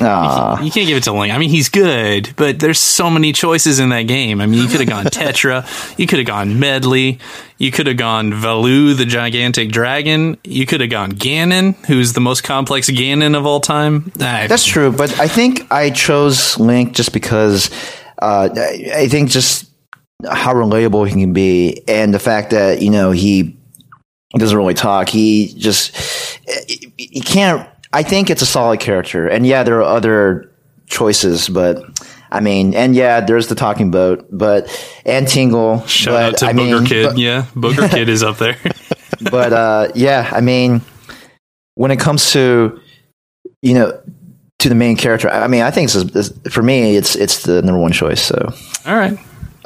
You can't give it to Link. I mean, he's good, but there's so many choices in that game. I mean, you could have gone Tetra, you could have gone Medley, you could have gone Valoo, the gigantic dragon, you could have gone Ganon, who's the most complex Ganon of all time. That's true, but I think I chose Link just because I think just how relatable he can be, and the fact that, you know, he doesn't really talk. He just he can't. I think it's a solid character, and yeah, there are other choices, but I mean, and yeah, there's the talking boat, but and Tingle. Shout out to Booger Kid, Booger Kid is up there. But yeah, I mean, when it comes to, you know, to the main character, I mean, I think for me, it's the number one choice. So all right, you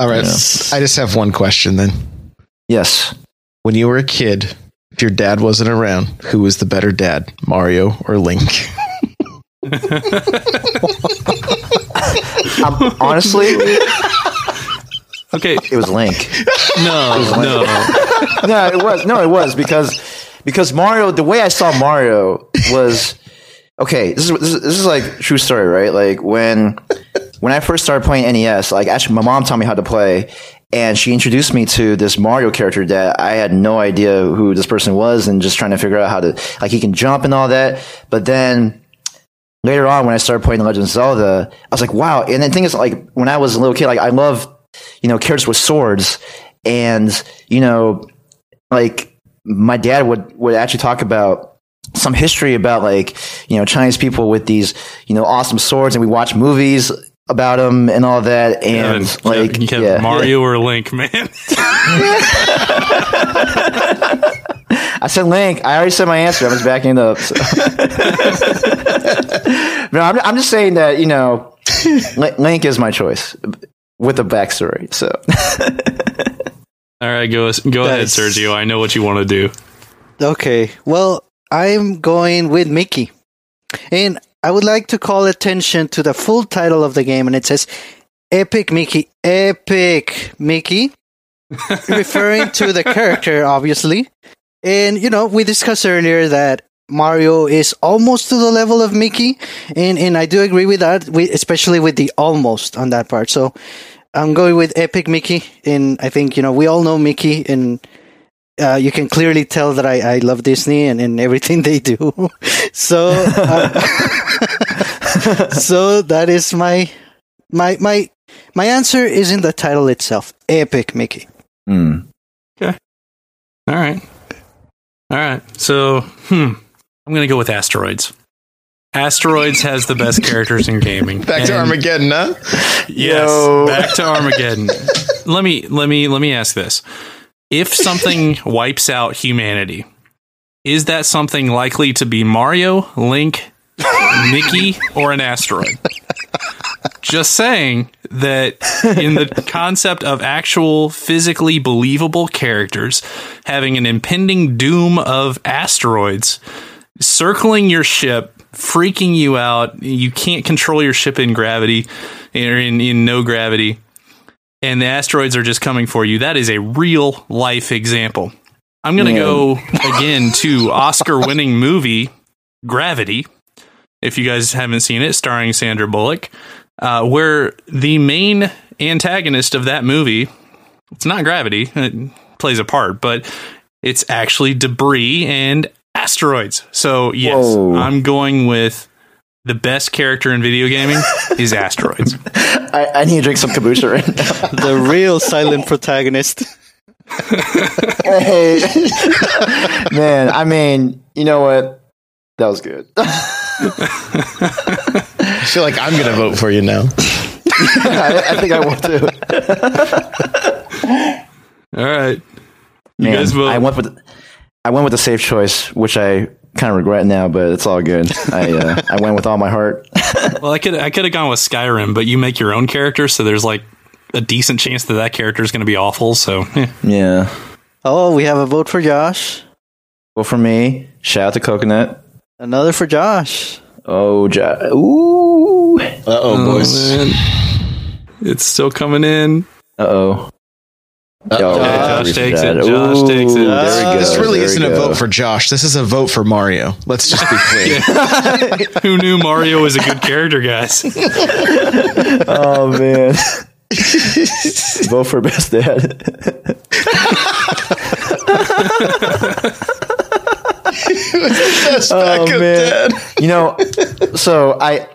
know. I just have one question then. Yes, when you were a kid, if your dad wasn't around, who was the better dad, Mario or Link? Honestly, okay, it was Link. No, no, it was because Mario. The way I saw Mario was okay. This is like true story, right? Like when I first started playing NES, like actually, my mom taught me how to play. And she introduced me to this Mario character that I had no idea who this person was, and just trying to figure out how to, like, he can jump and all that. But then later on, when I started playing The Legend of Zelda, I was like, wow. And the thing is, like, when I was a little kid, like, I loved, you know, characters with swords. And, you know, like, my dad would actually talk about some history about, like, you know, Chinese people with these, you know, awesome swords, and we watch movies about them and all that, and yeah, like, you yeah. Mario or Link, man. I said Link. I already said my answer. I was backing it up. So. No, I'm just saying that, you know, Link is my choice with a backstory. So, all right, go ahead, Sergio. I know what you want to do. Okay, well, I'm going with Mickey, and I would like to call attention to the full title of the game, and it says Epic Mickey, referring to the character, obviously. And, you know, we discussed earlier that Mario is almost to the level of Mickey, and I do agree with that, especially with the almost on that part. So I'm going with Epic Mickey, and I think, you know, we all know Mickey, and you can clearly tell that I love Disney and everything they do. So, so that is my answer is in the title itself. Epic Mickey. Mm. Okay. All right. So, I'm going to go with Asteroids. Asteroids has the best characters in gaming. Back to Armageddon, huh? Yes. Whoa. Back to Armageddon. Let me ask this. If something wipes out humanity, is that something likely to be Mario, Link, Mickey, or an asteroid? Just saying that in the concept of actual physically believable characters having an impending doom of asteroids circling your ship, freaking you out, you can't control your ship in gravity, or in no gravity, and the asteroids are just coming for you. That is a real life example. I'm going to go again to Oscar-winning movie Gravity, if you guys haven't seen it, starring Sandra Bullock, where the main antagonist of that movie, it's not gravity, it plays a part, but it's actually debris and asteroids. So, yes, whoa. I'm going with the best character in video gaming is Asteroids. I need to drink some kombucha right now. The real silent protagonist. Hey. Man, I mean, you know what? That was good. I feel like I'm going to vote for you now. I think I will too. All right. Man, you guys vote. I went with the safe choice, which I kind of regret now, but it's all good. I went with all my heart. Well, I could have gone with Skyrim, but you make your own character, so there's like a decent chance that character is going to be awful. So yeah. Oh, we have a vote for Josh. Well, for me, shout out to Coconut. Another for Josh. Oh, Josh. Ooh. Uh oh, boys. Man. It's still coming in. Uh oh. Josh takes it. Josh takes it. There we go. This really isn't a vote for Josh. This is a vote for Mario. Let's just be clear. Who knew Mario was a good character, guys? Oh, man. Vote for best dad. Best backup dad. You know, so I'm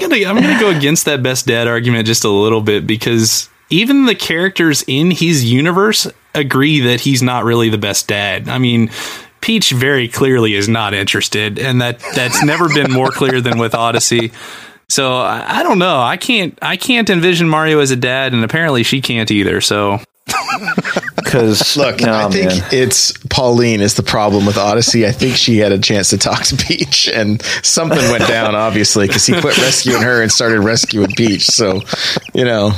gonna go against that best dad argument just a little bit, because even the characters in his universe agree that he's not really the best dad. I mean, Peach very clearly is not interested, and that's never been more clear than with Odyssey. So I don't know. I can't envision Mario as a dad, and apparently she can't either. So, because look, I think it's Pauline is the problem with Odyssey. I think she had a chance to talk to Peach, and something went down, obviously, because he quit rescuing her and started rescuing Peach. So, you know.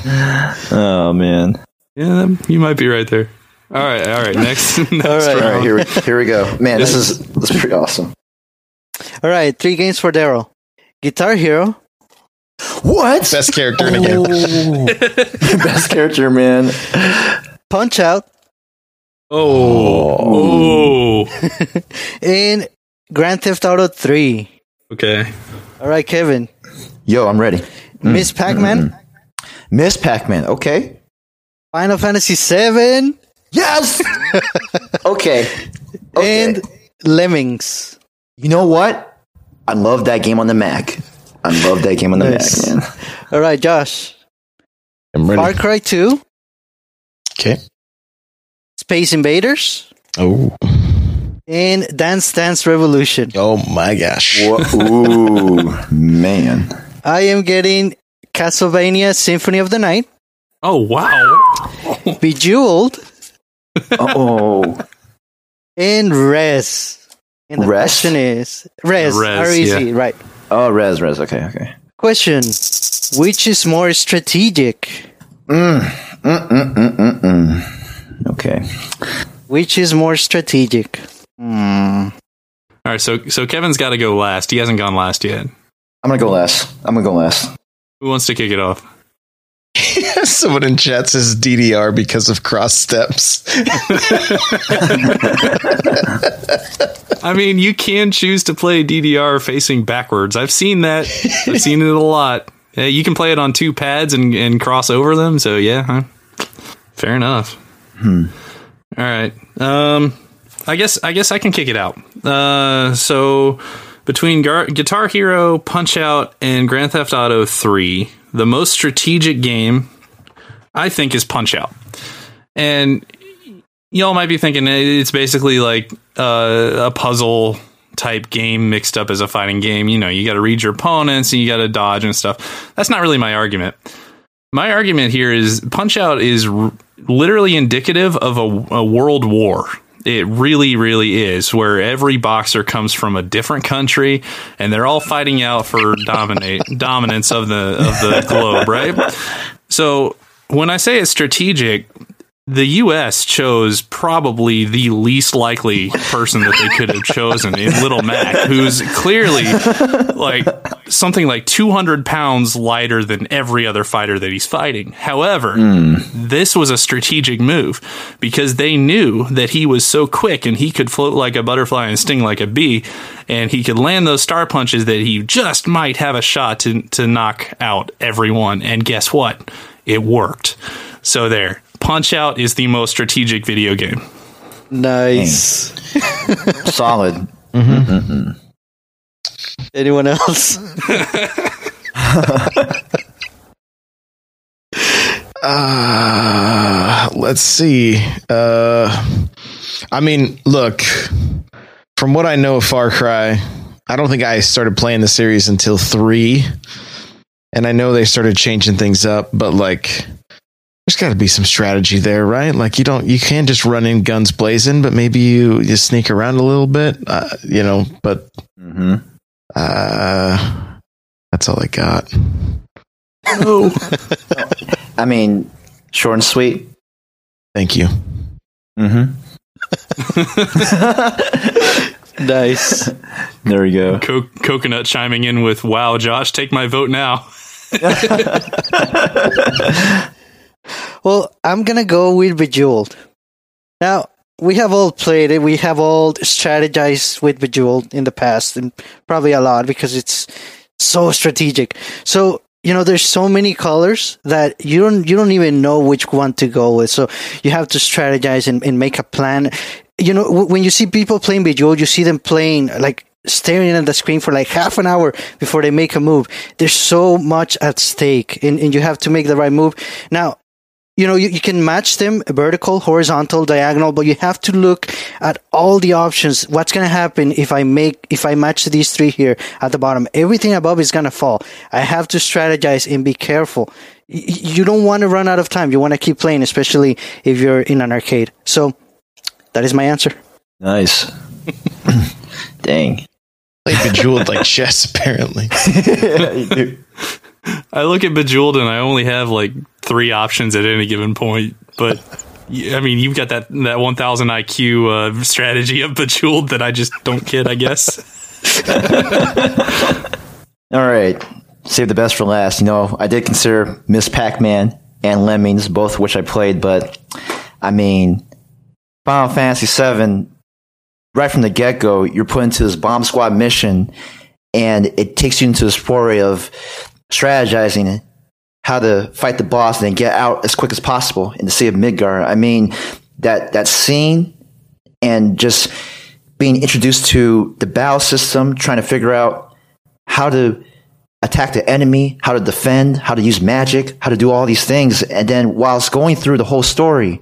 Oh man, yeah, you might be right there. All right, next all right, here we go. Man, this is pretty awesome. All right, 3 games for Daryl. Guitar Hero. What? Best character in a game. Best character, man. Punch Out. Oh. And Grand Theft Auto 3. Okay. All right, Kevin. Yo, I'm ready. Miss Pac-Man. Okay. Final Fantasy VII. Yes! Okay. And Lemmings. You know what? I love that game on the Mac. I love that game on the Mac, man. All right, Josh. I'm ready. Far Cry 2. Okay. Space Invaders. Oh. And Dance Dance Revolution. Oh, my gosh. Ooh, man. I am getting Castlevania Symphony of the Night. Oh, wow. Bejeweled. Oh. And Res. And the question is... Res, R-E-Z, yeah. Right. Oh, Res, okay. Question, which is more strategic? Okay. Which is more strategic? All right, so Kevin's got to go last. He hasn't gone last yet. I'm going to go last. Who wants to kick it off? Someone in chat says DDR because of cross steps. I mean, you can choose to play DDR facing backwards. I've seen that. I've seen it a lot. You can play it on two pads and cross over them. So, yeah. Huh? Fair enough. All right. I guess I can kick it out. So between Guitar Hero, Punch-Out, and Grand Theft Auto 3, the most strategic game, I think, is Punch-Out. And y'all might be thinking it's basically like a puzzle-type game mixed up as a fighting game. You know, you got to read your opponents and you got to dodge and stuff. That's not really my argument. My argument here is Punch-Out is literally indicative of a world war. It really, really is, where every boxer comes from a different country, and they're all fighting out for dominance of the globe, right? So when I say it's strategic, the U.S. chose probably the least likely person that they could have chosen in Little Mac, who's clearly like something like 200 pounds lighter than every other fighter that he's fighting. However, this was a strategic move because they knew that he was so quick and he could float like a butterfly and sting like a bee, and he could land those star punches that he just might have a shot to knock out everyone. And guess what? It worked. So there. Punch-Out is the most strategic video game. Nice. Solid. Anyone else? Let's see. I mean, look, from what I know of Far Cry, I don't think I started playing the series until 3. And I know they started changing things up, but like... there's got to be some strategy there, right? Like you can't just run in guns blazing, but maybe you sneak around a little bit, but that's all I got. No. I mean, short and sweet. Thank you. Nice. There we go. Coconut chiming in with, wow, Josh, take my vote now. Well, I'm going to go with Bejeweled. Now, we have all played it. We have all strategized with Bejeweled in the past, and probably a lot because it's so strategic. So, there's so many colors that you don't even know which one to go with. So you have to strategize and make a plan. When you see people playing Bejeweled, you see them playing like staring at the screen for like half an hour before they make a move. There's so much at stake, and you have to make the right move. Now, you can match them vertical, horizontal, diagonal, but you have to look at all the options. What's going to happen if I match these three here at the bottom? Everything above is going to fall. I have to strategize and be careful. You don't want to run out of time. You want to keep playing, especially if you're in an arcade. So that is my answer. Nice. Dang. Played Bejeweled like chess, apparently. Yeah, you do. I look at Bejeweled and I only have like 3 options at any given point, but I mean, you've got that 1000 IQ strategy of Bejeweled that I just don't get, I guess. All right, save the best for last. I did consider Miss Pac-Man and Lemmings, both of which I played, but I mean, Final Fantasy VII, right from the get-go, you're put into this bomb squad mission, and it takes you into this foray of strategizing how to fight the boss and then get out as quick as possible in the Sea of Midgar. I mean, that scene and just being introduced to the battle system, trying to figure out how to attack the enemy, how to defend, how to use magic, how to do all these things. And then whilst going through the whole story,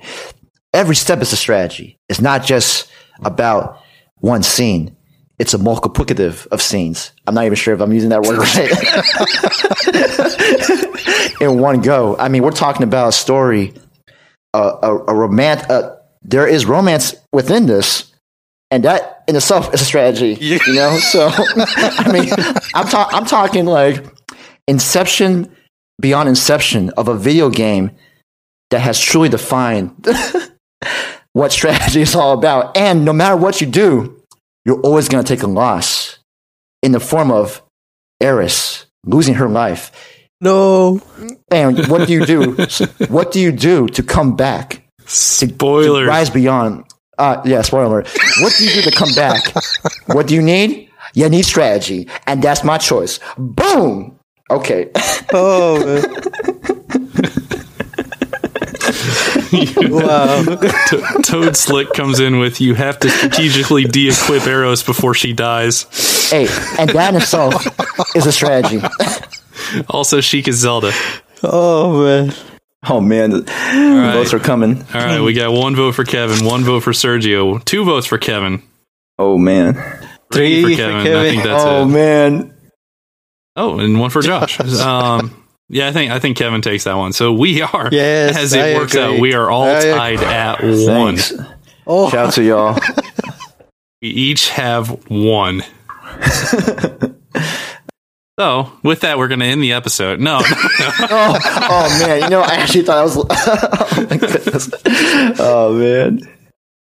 every step is a strategy. It's not just about one scene. It's a multiplicative of scenes. I'm not even sure if I'm using that word right. In one go. I mean, we're talking about a story, a romance. There is romance within this, and that in itself is a strategy. Yeah. You know, so I mean, I'm talking like Inception beyond Inception of a video game that has truly defined what strategy is all about. And no matter what you do, you're always going to take a loss in the form of Eris losing her life. No. And what do you do? What do you do to come back? Spoilers. To rise beyond. Yeah, spoiler alert. What do you do to come back? What do you need? You need strategy. And that's my choice. Boom. Okay. Oh, man. Wow. Toad Slick comes in with, you have to strategically de-equip Eros before she dies. Hey, and that itself is a strategy. Also, Sheik is Zelda. Oh, man. Oh, man. All right. Votes are coming. All right, we got one vote for Kevin, one vote for Sergio, two votes for Kevin. Oh, man. Three for Kevin. I think that's it. Oh, man. Oh, and one for Josh. Yeah, I think Kevin takes that one. So we are, as it works out, we are all tied at one. Oh. Shout out to y'all. We each have one. So with that, we're going to end the episode. No. Oh, man. You know, I actually thought I was... Oh, my goodness. Oh, man.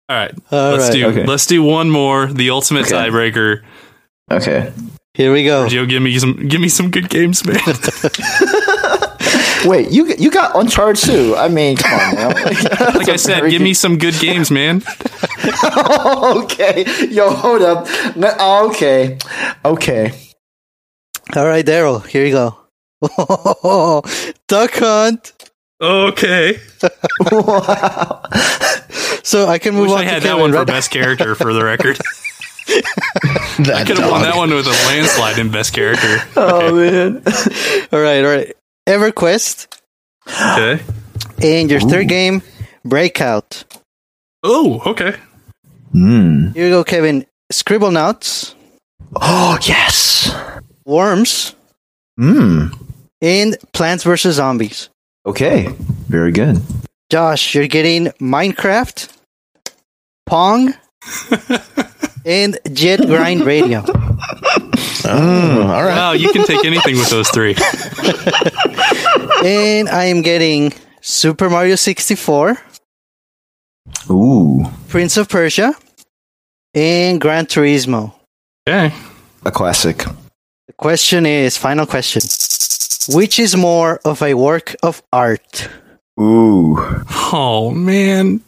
All right. Let's do one more. The ultimate tiebreaker. Okay. Here we go. Sergio, give me some good games, man. Wait, you got Uncharted too. I mean, come on now. Like I said, give me some good games, man. Okay. Yo, hold up. Okay. All right, Daryl, here you go. Duck Hunt. Okay. Wow. So I can move on to Kevin. I had that one for best character, for the record. I could have won that one with a landslide in best character. Oh, man. All right. EverQuest. Okay. And your third game, Breakout. Oh, okay. Here you go, Kevin. Scribblenauts. Oh, yes. Worms. And Plants vs. Zombies. Okay. Very good. Josh, you're getting Minecraft, Pong, and Jet Grind Radio. All right. Wow, you can take anything with those three. And I am getting Super Mario 64. Ooh. Prince of Persia. And Gran Turismo. Okay. A classic. The question is, final question. Which is more of a work of art? Ooh. Oh, man.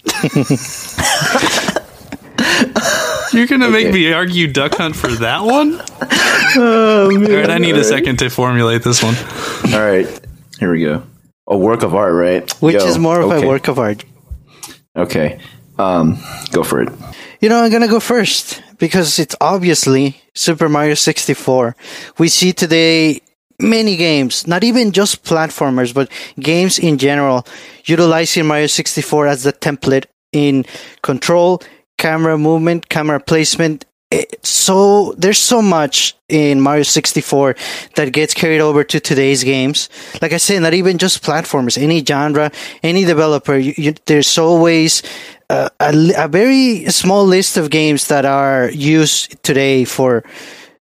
You're going to make me argue Duck Hunt for that one? Oh, man. All right, I need a second to formulate this one. All right, here we go. A work of art, right? Which is more of a work of art. Okay, go for it. You know, I'm going to go first because it's obviously Super Mario 64. We see today many games, not even just platformers, but games in general, utilizing Mario 64 as the template in control, camera movement, camera placement. So there's so much in Mario 64 that gets carried over to today's games. Like I said, not even just platforms, any genre, any developer. There's always a very small list of games that are used today for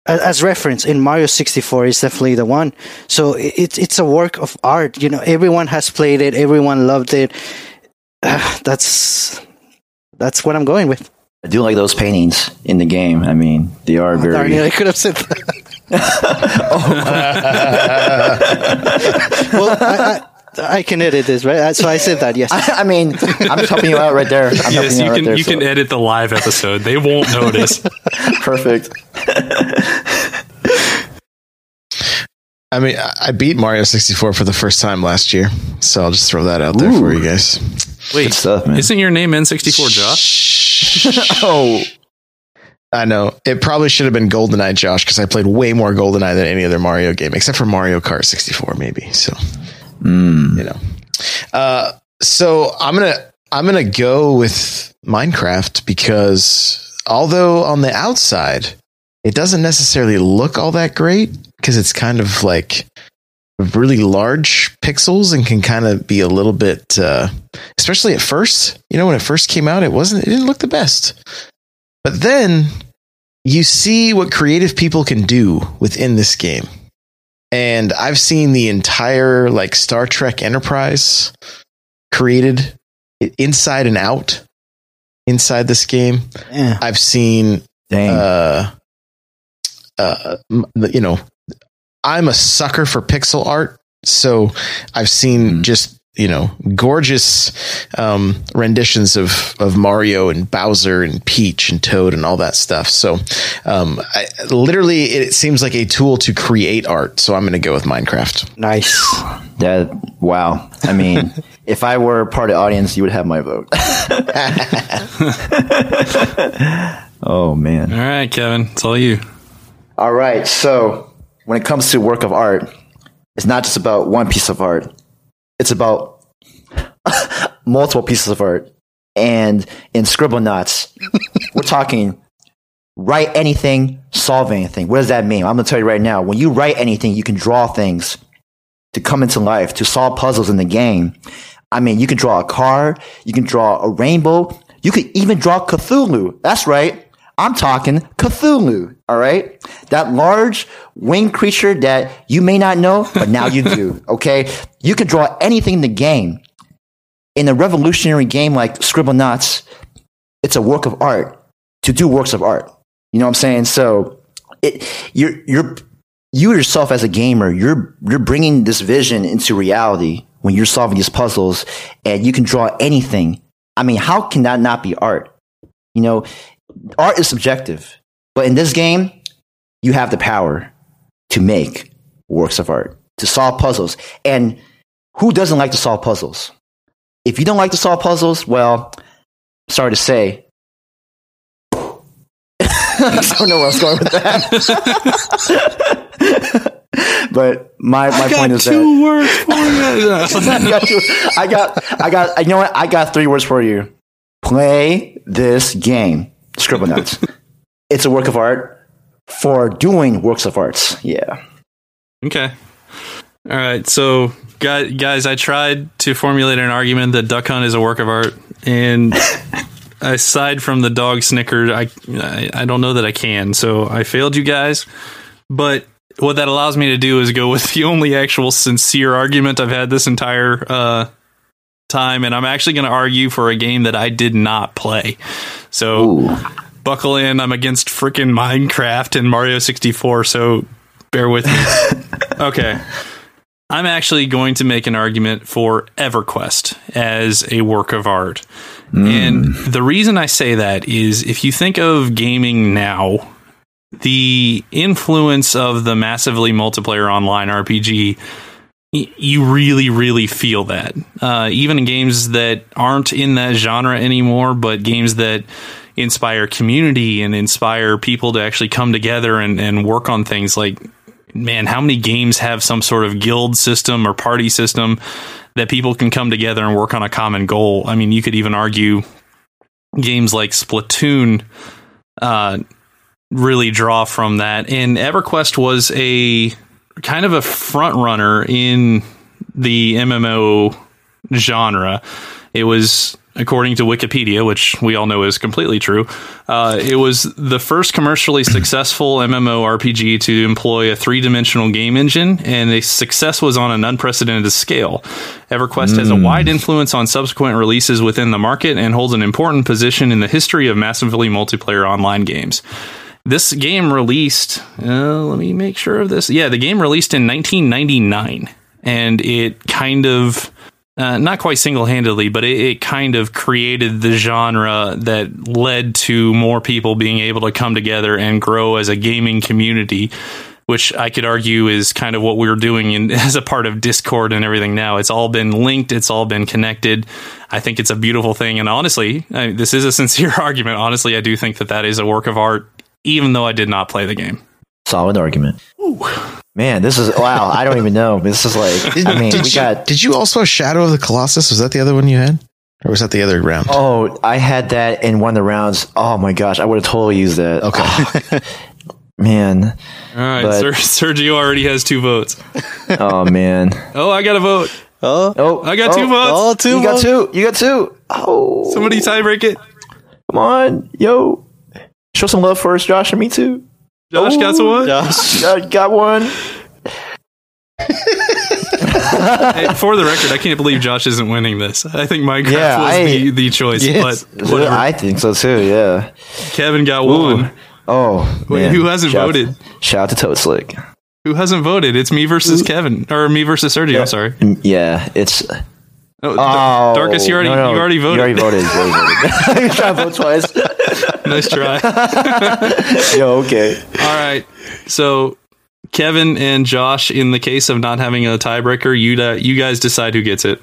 as reference, in Mario 64 is definitely the one. So it's a work of art. You know, everyone has played it. Everyone loved it. That's what I'm going with. I do like those paintings in the game. I mean, they are very... Darn, I could have said that. Well, I can edit this, right? So I said that, yes. I mean, I'm just helping you out right there. You can edit the live episode. They won't notice. Perfect. I mean, I beat Mario 64 for the first time last year, so I'll just throw that out there for you guys. Wait, stuff, man. Isn't your name N64 Josh? Oh, I know. It probably should have been GoldenEye Josh, because I played way more GoldenEye than any other Mario game, except for Mario Kart 64, maybe. So, you know. So I'm gonna go with Minecraft, because although on the outside it doesn't necessarily look all that great, because it's kind of like really large pixels and can kind of be a little bit, especially at first, you know, when it first came out, it didn't look the best. But then you see what creative people can do within this game. And I've seen the entire like Star Trek Enterprise created inside and out inside this game. Yeah. I've seen, you know, I'm a sucker for pixel art, so I've seen just, you know, gorgeous renditions of Mario and Bowser and Peach and Toad and all that stuff. So literally, it seems like a tool to create art. So I'm going to go with Minecraft. Nice. That, wow. I mean, if I were part of the audience, you would have my vote. Oh, man. All right, Kevin, it's all you. All right. So when it comes to work of art, it's not just about one piece of art. It's about multiple pieces of art. And in Scribblenauts, we're talking write anything, solve anything. What does that mean? I'm going to tell you right now. When you write anything, you can draw things to come into life, to solve puzzles in the game. I mean, you can draw a car. You can draw a rainbow. You could even draw Cthulhu. That's right. I'm talking Cthulhu, all right? That large winged creature that you may not know, but now you do, okay? You can draw anything in the game. In a revolutionary game like Scribblenauts, it's a work of art to do works of art. You know what I'm saying? So you yourself as a gamer, you're bringing this vision into reality when you're solving these puzzles, and you can draw anything. I mean, how can that not be art? You know, art is subjective, but in this game, you have the power to make works of art, to solve puzzles. And who doesn't like to solve puzzles? If you don't like to solve puzzles, well, sorry to say, I don't know where I was going with that. But my point is that I got you know what? I got three words for you. Play this game. Scribblenauts. It's a work of art for doing works of arts. Yeah. Okay. All right. So, guys, I tried to formulate an argument that Duck Hunt is a work of art, and aside from the dog snicker, I don't know that I can. So I failed you guys. But what that allows me to do is go with the only actual sincere argument I've had this entire time, and I'm actually going to argue for a game that I did not play. So buckle in, I'm against freaking Minecraft and Mario 64, so bear with me. Okay. I'm actually going to make an argument for EverQuest as a work of art. And the reason I say that is, if you think of gaming now, the influence of the massively multiplayer online RPG, you really, really feel that. Even in games that aren't in that genre anymore, but games that inspire community and inspire people to actually come together and work on things. Like, man, how many games have some sort of guild system or party system that people can come together and work on a common goal? I mean, you could even argue games like Splatoon really draw from that. And EverQuest was a kind of a front runner in the MMO genre. It was, according to Wikipedia, which we all know is completely true, it was the first commercially successful MMORPG to employ a three-dimensional game engine, and the success was on an unprecedented scale. EverQuest has a wide influence on subsequent releases within the market and holds an important position in the history of massively multiplayer online games. This game released, let me make sure of this. Yeah, the game released in 1999, and it kind of, not quite single-handedly, but it kind of created the genre that led to more people being able to come together and grow as a gaming community which I could argue is kind of what we're doing as a part of Discord and everything now. It's all been linked. It's all been connected. I think it's a beautiful thing. And honestly, this is a sincere argument. Honestly, I do think that that is a work of art, even though I did not play the game. Solid argument. Ooh. Man, this is, wow, I don't even know. This is like, I mean, Did you also have Shadow of the Colossus? Was that the other one you had? Or was that the other round? Oh, I had that in one of the rounds. Oh my gosh, I would have totally used that. Okay. Man. All right, but Sergio already has 2 votes. Oh, man. Oh, I got a vote. Oh, I got 2 votes. Oh, You got two. Oh. Somebody tie break it. Come on, yo. Show some love first, Josh, and me too. Josh got someone? Josh got one. Hey, for the record, I can't believe Josh isn't winning this. I think Minecraft was the choice, yes, but whatever. I think so too, yeah. Kevin got one. Oh, man. Who hasn't voted? Shout out to Toad Slick. Who hasn't voted? It's me versus Kevin, or me versus Sergio, I'm sorry. Yeah, it's... Oh, Darkus, you already voted. You already voted. You tried to vote twice. Nice try. Yo, okay. All right. So, Kevin and Josh, in the case of not having a tiebreaker, you guys decide who gets it.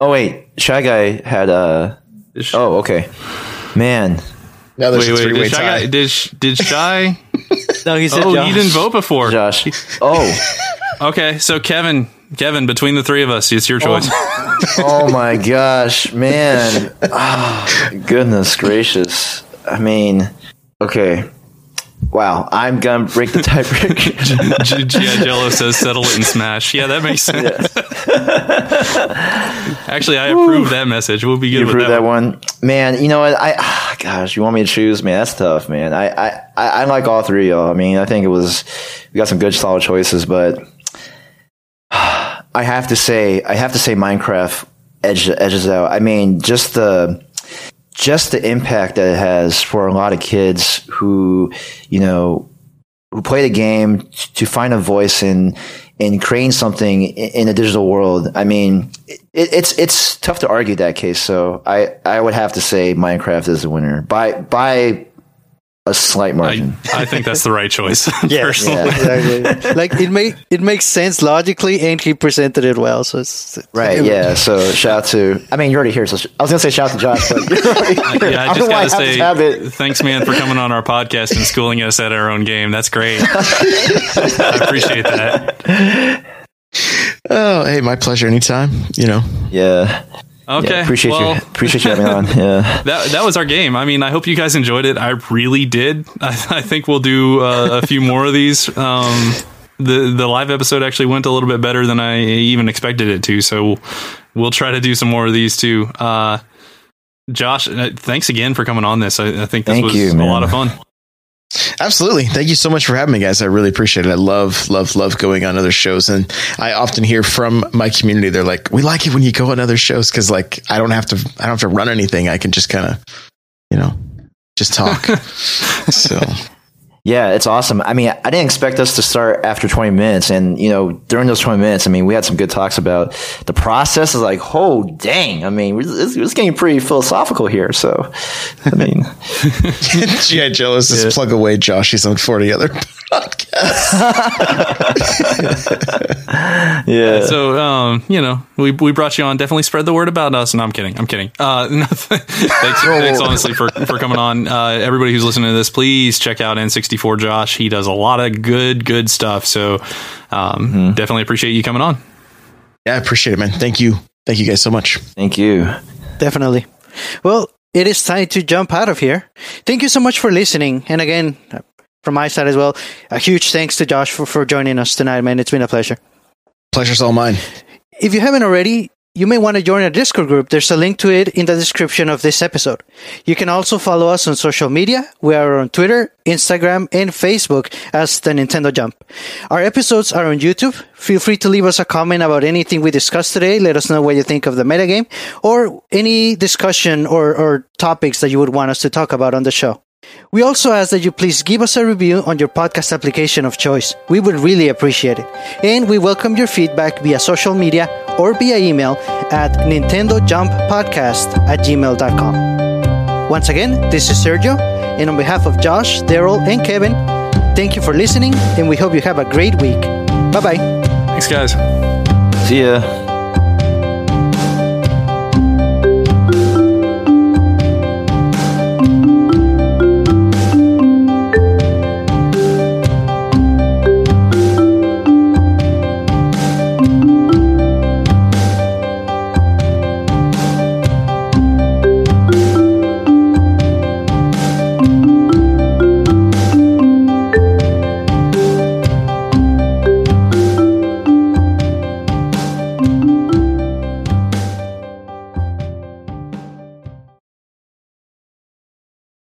Oh, wait. Shy Guy had a... Oh, okay. Man. Now there's a three-way tie. Did Shy... No, he said Josh. You didn't vote before. Josh. Oh. Okay, so Kevin, between the three of us, it's your choice. Oh my gosh, man. Oh, goodness gracious. I mean, okay. Wow, I'm going to break the tiebreaker. G.I. Jello says settle it and smash. Yeah, that makes sense. Yes. Actually, I approve that message. We'll be good with that one. Man, you know what? Gosh, you want me to choose? Man, that's tough, man. I like all three of y'all. I mean, I think we got some good, solid choices, but I have to say Minecraft edges out. I mean, just the impact that it has for a lot of kids who play the game to find a voice in creating something in a digital world. I mean, it's tough to argue that case. So I would have to say Minecraft is the winner by a slight margin. I think that's the right choice. Personally. Yeah, exactly. Like it makes sense logically, and he presented it well. So it's right. Yeah. So shout out to. I mean, you're already here. So I was gonna say shout out to Josh. But I just gotta say thanks, man, for coming on our podcast and schooling us at our own game. That's great. I appreciate that. Oh, hey, my pleasure. Anytime. You know. Yeah. Okay. Yeah, appreciate you having me on. Yeah. That was our game. I mean, I hope you guys enjoyed it. I really did. I think we'll do a few more of these. The live episode actually went a little bit better than I even expected it to. So we'll try to do some more of these too. Josh, thanks again for coming on this. I think this was a lot of fun. Absolutely. Thank you so much for having me, guys. I really appreciate it. I love going on other shows. And I often hear from my community, they're like, we like it when you go on other shows because like I don't have to run anything. I can just kind of, just talk. So yeah, it's awesome. I mean, I didn't expect us to start after 20 minutes. And, during those 20 minutes, I mean, we had some good talks about the process. It's like, oh, dang. I mean, it's getting pretty philosophical here. So, I mean. G.I. Jello's just plug away Josh. He's on 40 other podcasts. Yeah. So, we brought you on. Definitely spread the word about us. No, I'm kidding. Thanks honestly, for coming on. Everybody who's listening to this, please check out N64. For Josh, he does a lot of good stuff, so definitely appreciate you coming on. Yeah, I appreciate it, man. Thank you guys so much. Thank you. Definitely. Well, it is time to jump out of here. Thank you so much for listening, and again from my side as well, a huge thanks to Josh for joining us tonight, man. It's been a pleasure's all mine. If you haven't already, you may want to join our Discord group. There's a link to it in the description of this episode. You can also follow us on social media. We are on Twitter, Instagram, and Facebook as the Nintendo Jump. Our episodes are on YouTube. Feel free to leave us a comment about anything we discussed today. Let us know what you think of the metagame or any discussion or topics that you would want us to talk about on the show. We also ask that you please give us a review on your podcast application of choice. We would really appreciate it. And we welcome your feedback via social media or via email at nintendojumppodcast@gmail.com. Once again, this is Sergio, and on behalf of Josh, Daryl, and Kevin, Thank you for listening, and we hope you have a great week. Bye-bye. Thanks, guys. See ya.